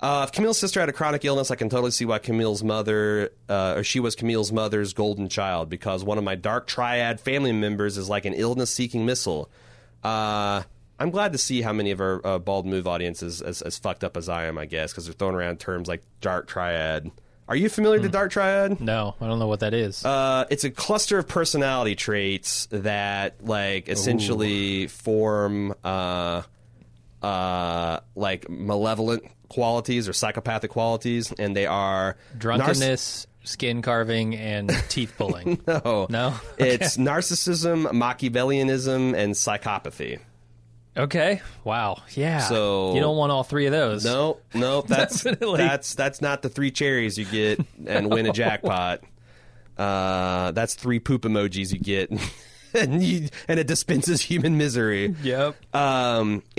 If Camille's sister had a chronic illness, I can totally see why Camille's mother, or she was Camille's mother's golden child, because one of my dark triad family members is like an illness-seeking missile. I'm glad to see how many of our Bald Move audience is as fucked up as I am, I guess, because they're throwing around terms like dark triad. Are you familiar with the dark triad? No, I don't know what that is. It's a cluster of personality traits that, like, essentially form, like, malevolent qualities or psychopathic qualities, and they are... drunkenness, skin carving, and teeth pulling. No. No? Okay. It's narcissism, Machiavellianism, and psychopathy. Okay. Wow. Yeah. So you don't want all three of those. No. No. That's that's not the three cherries you get and win a jackpot. That's three poop emojis you get, and it dispenses human misery. Yep.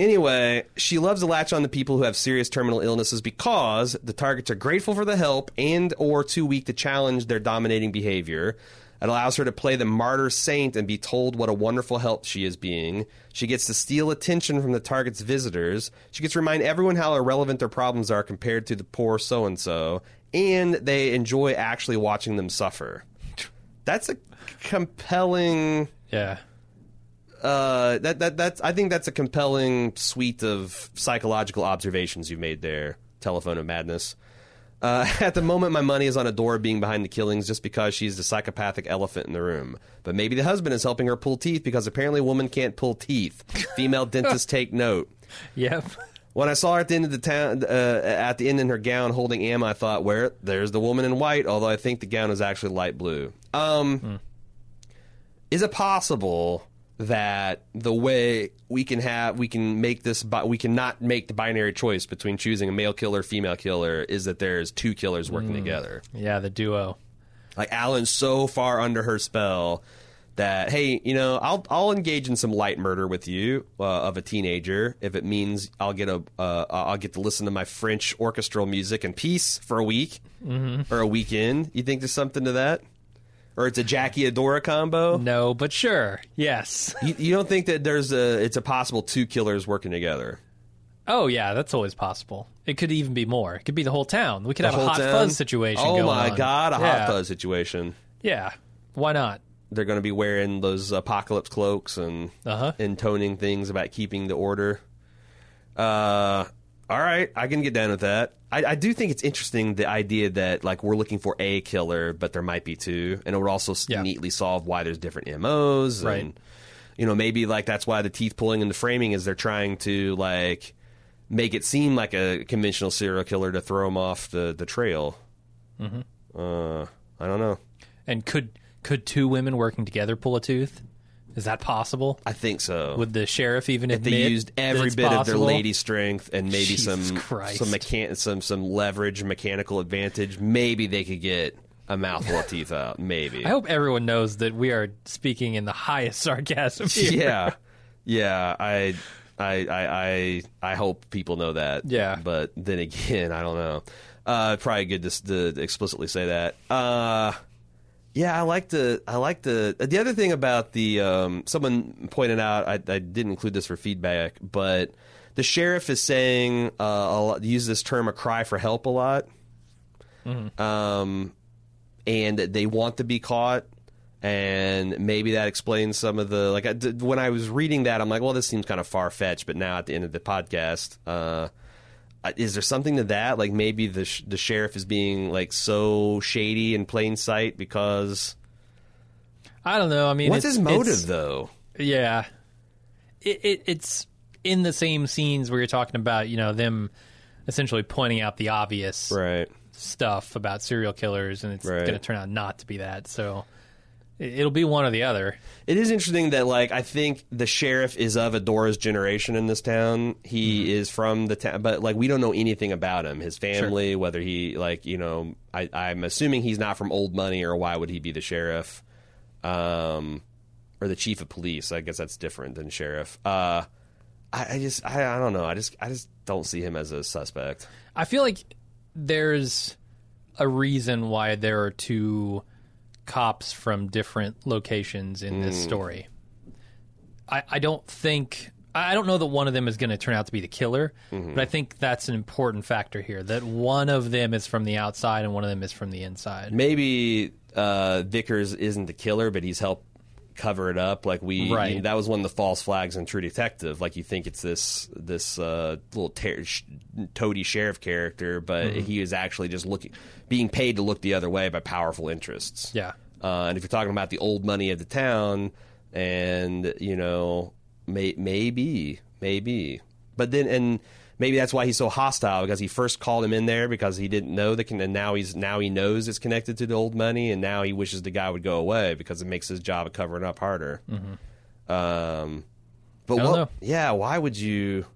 Anyway, she loves to latch on to people who have serious terminal illnesses because the targets are grateful for the help and or too weak to challenge their dominating behavior. It allows her to play the martyr saint and be told what a wonderful help she is being. She gets to steal attention from the target's visitors. She gets to remind everyone how irrelevant their problems are compared to the poor so-and-so. And they enjoy actually watching them suffer. That's a compelling... Yeah. That's. I think that's a compelling suite of psychological observations you made there, Telephone of Madness. At the moment, my money is on Adora being behind the killings just because she's the psychopathic elephant in the room. But maybe the husband is helping her pull teeth because apparently a woman can't pull teeth. Female dentists take note. Yep. When I saw her at the end of the town, at the end in her gown holding Emma, I thought, "Where? There's the woman in white." Although I think the gown is actually light blue. Is it possible that the way we cannot make the binary choice between choosing a male killer, female killer, is that there's two killers working together? Yeah, the duo. Like, Alan's so far under her spell that, hey, you know, I'll engage in some light murder with you of a teenager if it means I'll get to listen to my French orchestral music in peace for a week or a weekend. You think there's something to that? Or it's a Jackie Adora combo? No, but sure. Yes. You don't think that it's a possible two killers working together? Oh, yeah. That's always possible. It could even be more. It could be the whole town. We could have a Hot Fuzz situation going on. Oh, my God. A Hot Fuzz situation. Yeah. Why not? They're going to be wearing those apocalypse cloaks and intoning things about keeping the order. All right. I can get down with that. I do think it's interesting, the idea that, like, we're looking for a killer, but there might be two, and it would also neatly solve why there's different MOs. And, you know, maybe, like, that's why the teeth pulling and the framing is they're trying to, like, make it seem like a conventional serial killer to throw him off the trail. I don't know. And could two women working together pull a tooth? Is that possible? I think so. Would the sheriff even admit that they used every bit of their lady strength and maybe some leverage, mechanical advantage? Maybe they could get a mouthful of teeth out. Maybe. I hope everyone knows that we are speaking in the highest sarcasm here. Yeah, yeah. I hope people know that. Yeah. But then again, I don't know. Probably good to explicitly say that. Yeah, I like the other thing about the someone pointed out, I didn't include this for feedback, but the sheriff is saying, I'll use this term, a cry for help a lot. And they want to be caught. And maybe that explains some of the, like, when I was reading that, I'm like, well, this seems kind of far-fetched. But now at the end of the podcast, is there something to that? Like, maybe the sheriff is being, like, so shady in plain sight because... I don't know. I mean, what's his motive, though? Yeah. It's in the same scenes where you're talking about, you know, them essentially pointing out the obvious stuff about serial killers, and it's going to turn out not to be that, so... It'll be one or the other. It is interesting that, like, I think the sheriff is of Adora's generation in this town. He is from the town, but, like, we don't know anything about him, his family, whether he, like, you know, I'm assuming he's not from old money, or why would he be the sheriff? Or the chief of police. I guess that's different than sheriff. I don't know. I just don't see him as a suspect. I feel like there's a reason why there are two cops from different locations in this story. I don't know that one of them is going to turn out to be the killer, but I think that's an important factor here, that one of them is from the outside and one of them is from the inside. Maybe Vickers isn't the killer, but he's helped cover it up. Like you know, that was one of the false flags in True Detective. Like you think it's this little toady sheriff character, but he is actually just being paid to look the other way by powerful interests. Yeah. And if you're talking about the old money of the town, and you know. Maybe. But then, and maybe that's why he's so hostile, because he first called him in there because he didn't know and now he knows it's connected to the old money, and now he wishes the guy would go away because it makes his job of covering up harder. Why would you?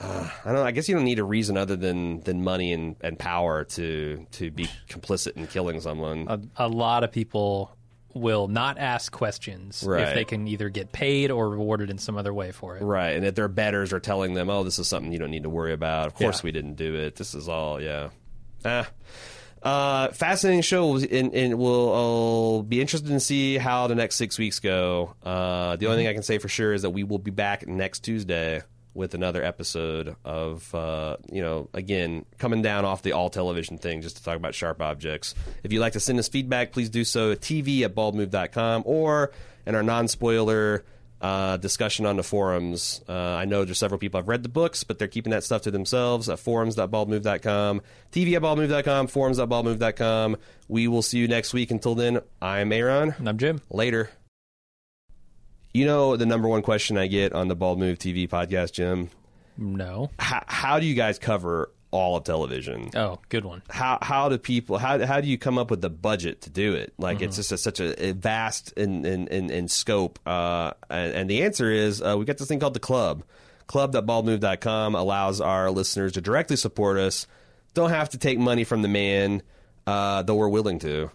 I don't know. I guess you don't need a reason other than money and power to be complicit in killing someone. A lot of people will not ask questions if they can either get paid or rewarded in some other way for it. Right, and if their betters are telling them, oh, this is something you don't need to worry about. Of course we didn't do it. This is all, fascinating show, and we'll be interested to see how the next 6 weeks go. The only thing I can say for sure is that we will be back next Tuesday with another episode of, again, coming down off the all-television thing just to talk about sharp objects. If you'd like to send us feedback, please do so at tv@baldmove.com or in our non-spoiler discussion on the forums. I know there's several people have read the books, but they're keeping that stuff to themselves at forums.baldmove.com, tv@baldmove.com, forums.baldmove.com. We will see you next week. Until then, I'm Aaron. And I'm Jim. Later. You know the number one question I get on the Bald Move TV podcast, Jim? No. How do you guys cover all of television? Oh, good one. How do you come up with the budget to do it? Like it's just such a vast in scope. And the answer is we got this thing called the Club. Club.baldmove.com allows our listeners to directly support us. Don't have to take money from the man, though we're willing to.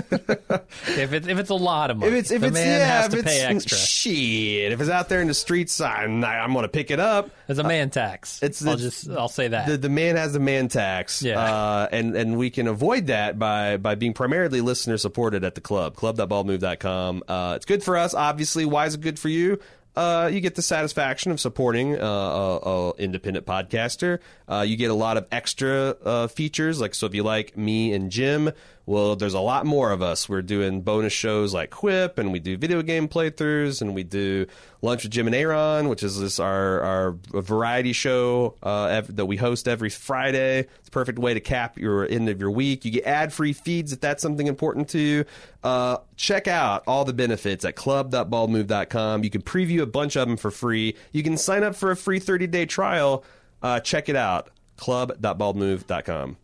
If it's a lot of money, if the man has to pay extra. Shit, if it's out there in the streets, I'm going to pick it up. It's a man tax. I'll say that the man has a man tax. Yeah, and we can avoid that by being primarily listener supported at the Club. Club.baldmove.com. It's good for us, obviously. Why is it good for you? You get the satisfaction of supporting an independent podcaster. You get a lot of extra features. Like, so if you like me and Jim, well, there's a lot more of us. We're doing bonus shows like Quip, and we do video game playthroughs, and we do Lunch with Jim and Aaron, which is this our variety show that we host every Friday. It's a perfect way to cap your end of your week. You get ad-free feeds if that's something important to you. Check out all the benefits at club.baldmove.com. You can preview a bunch of them for free. You can sign up for a free 30-day trial. Check it out, club.baldmove.com.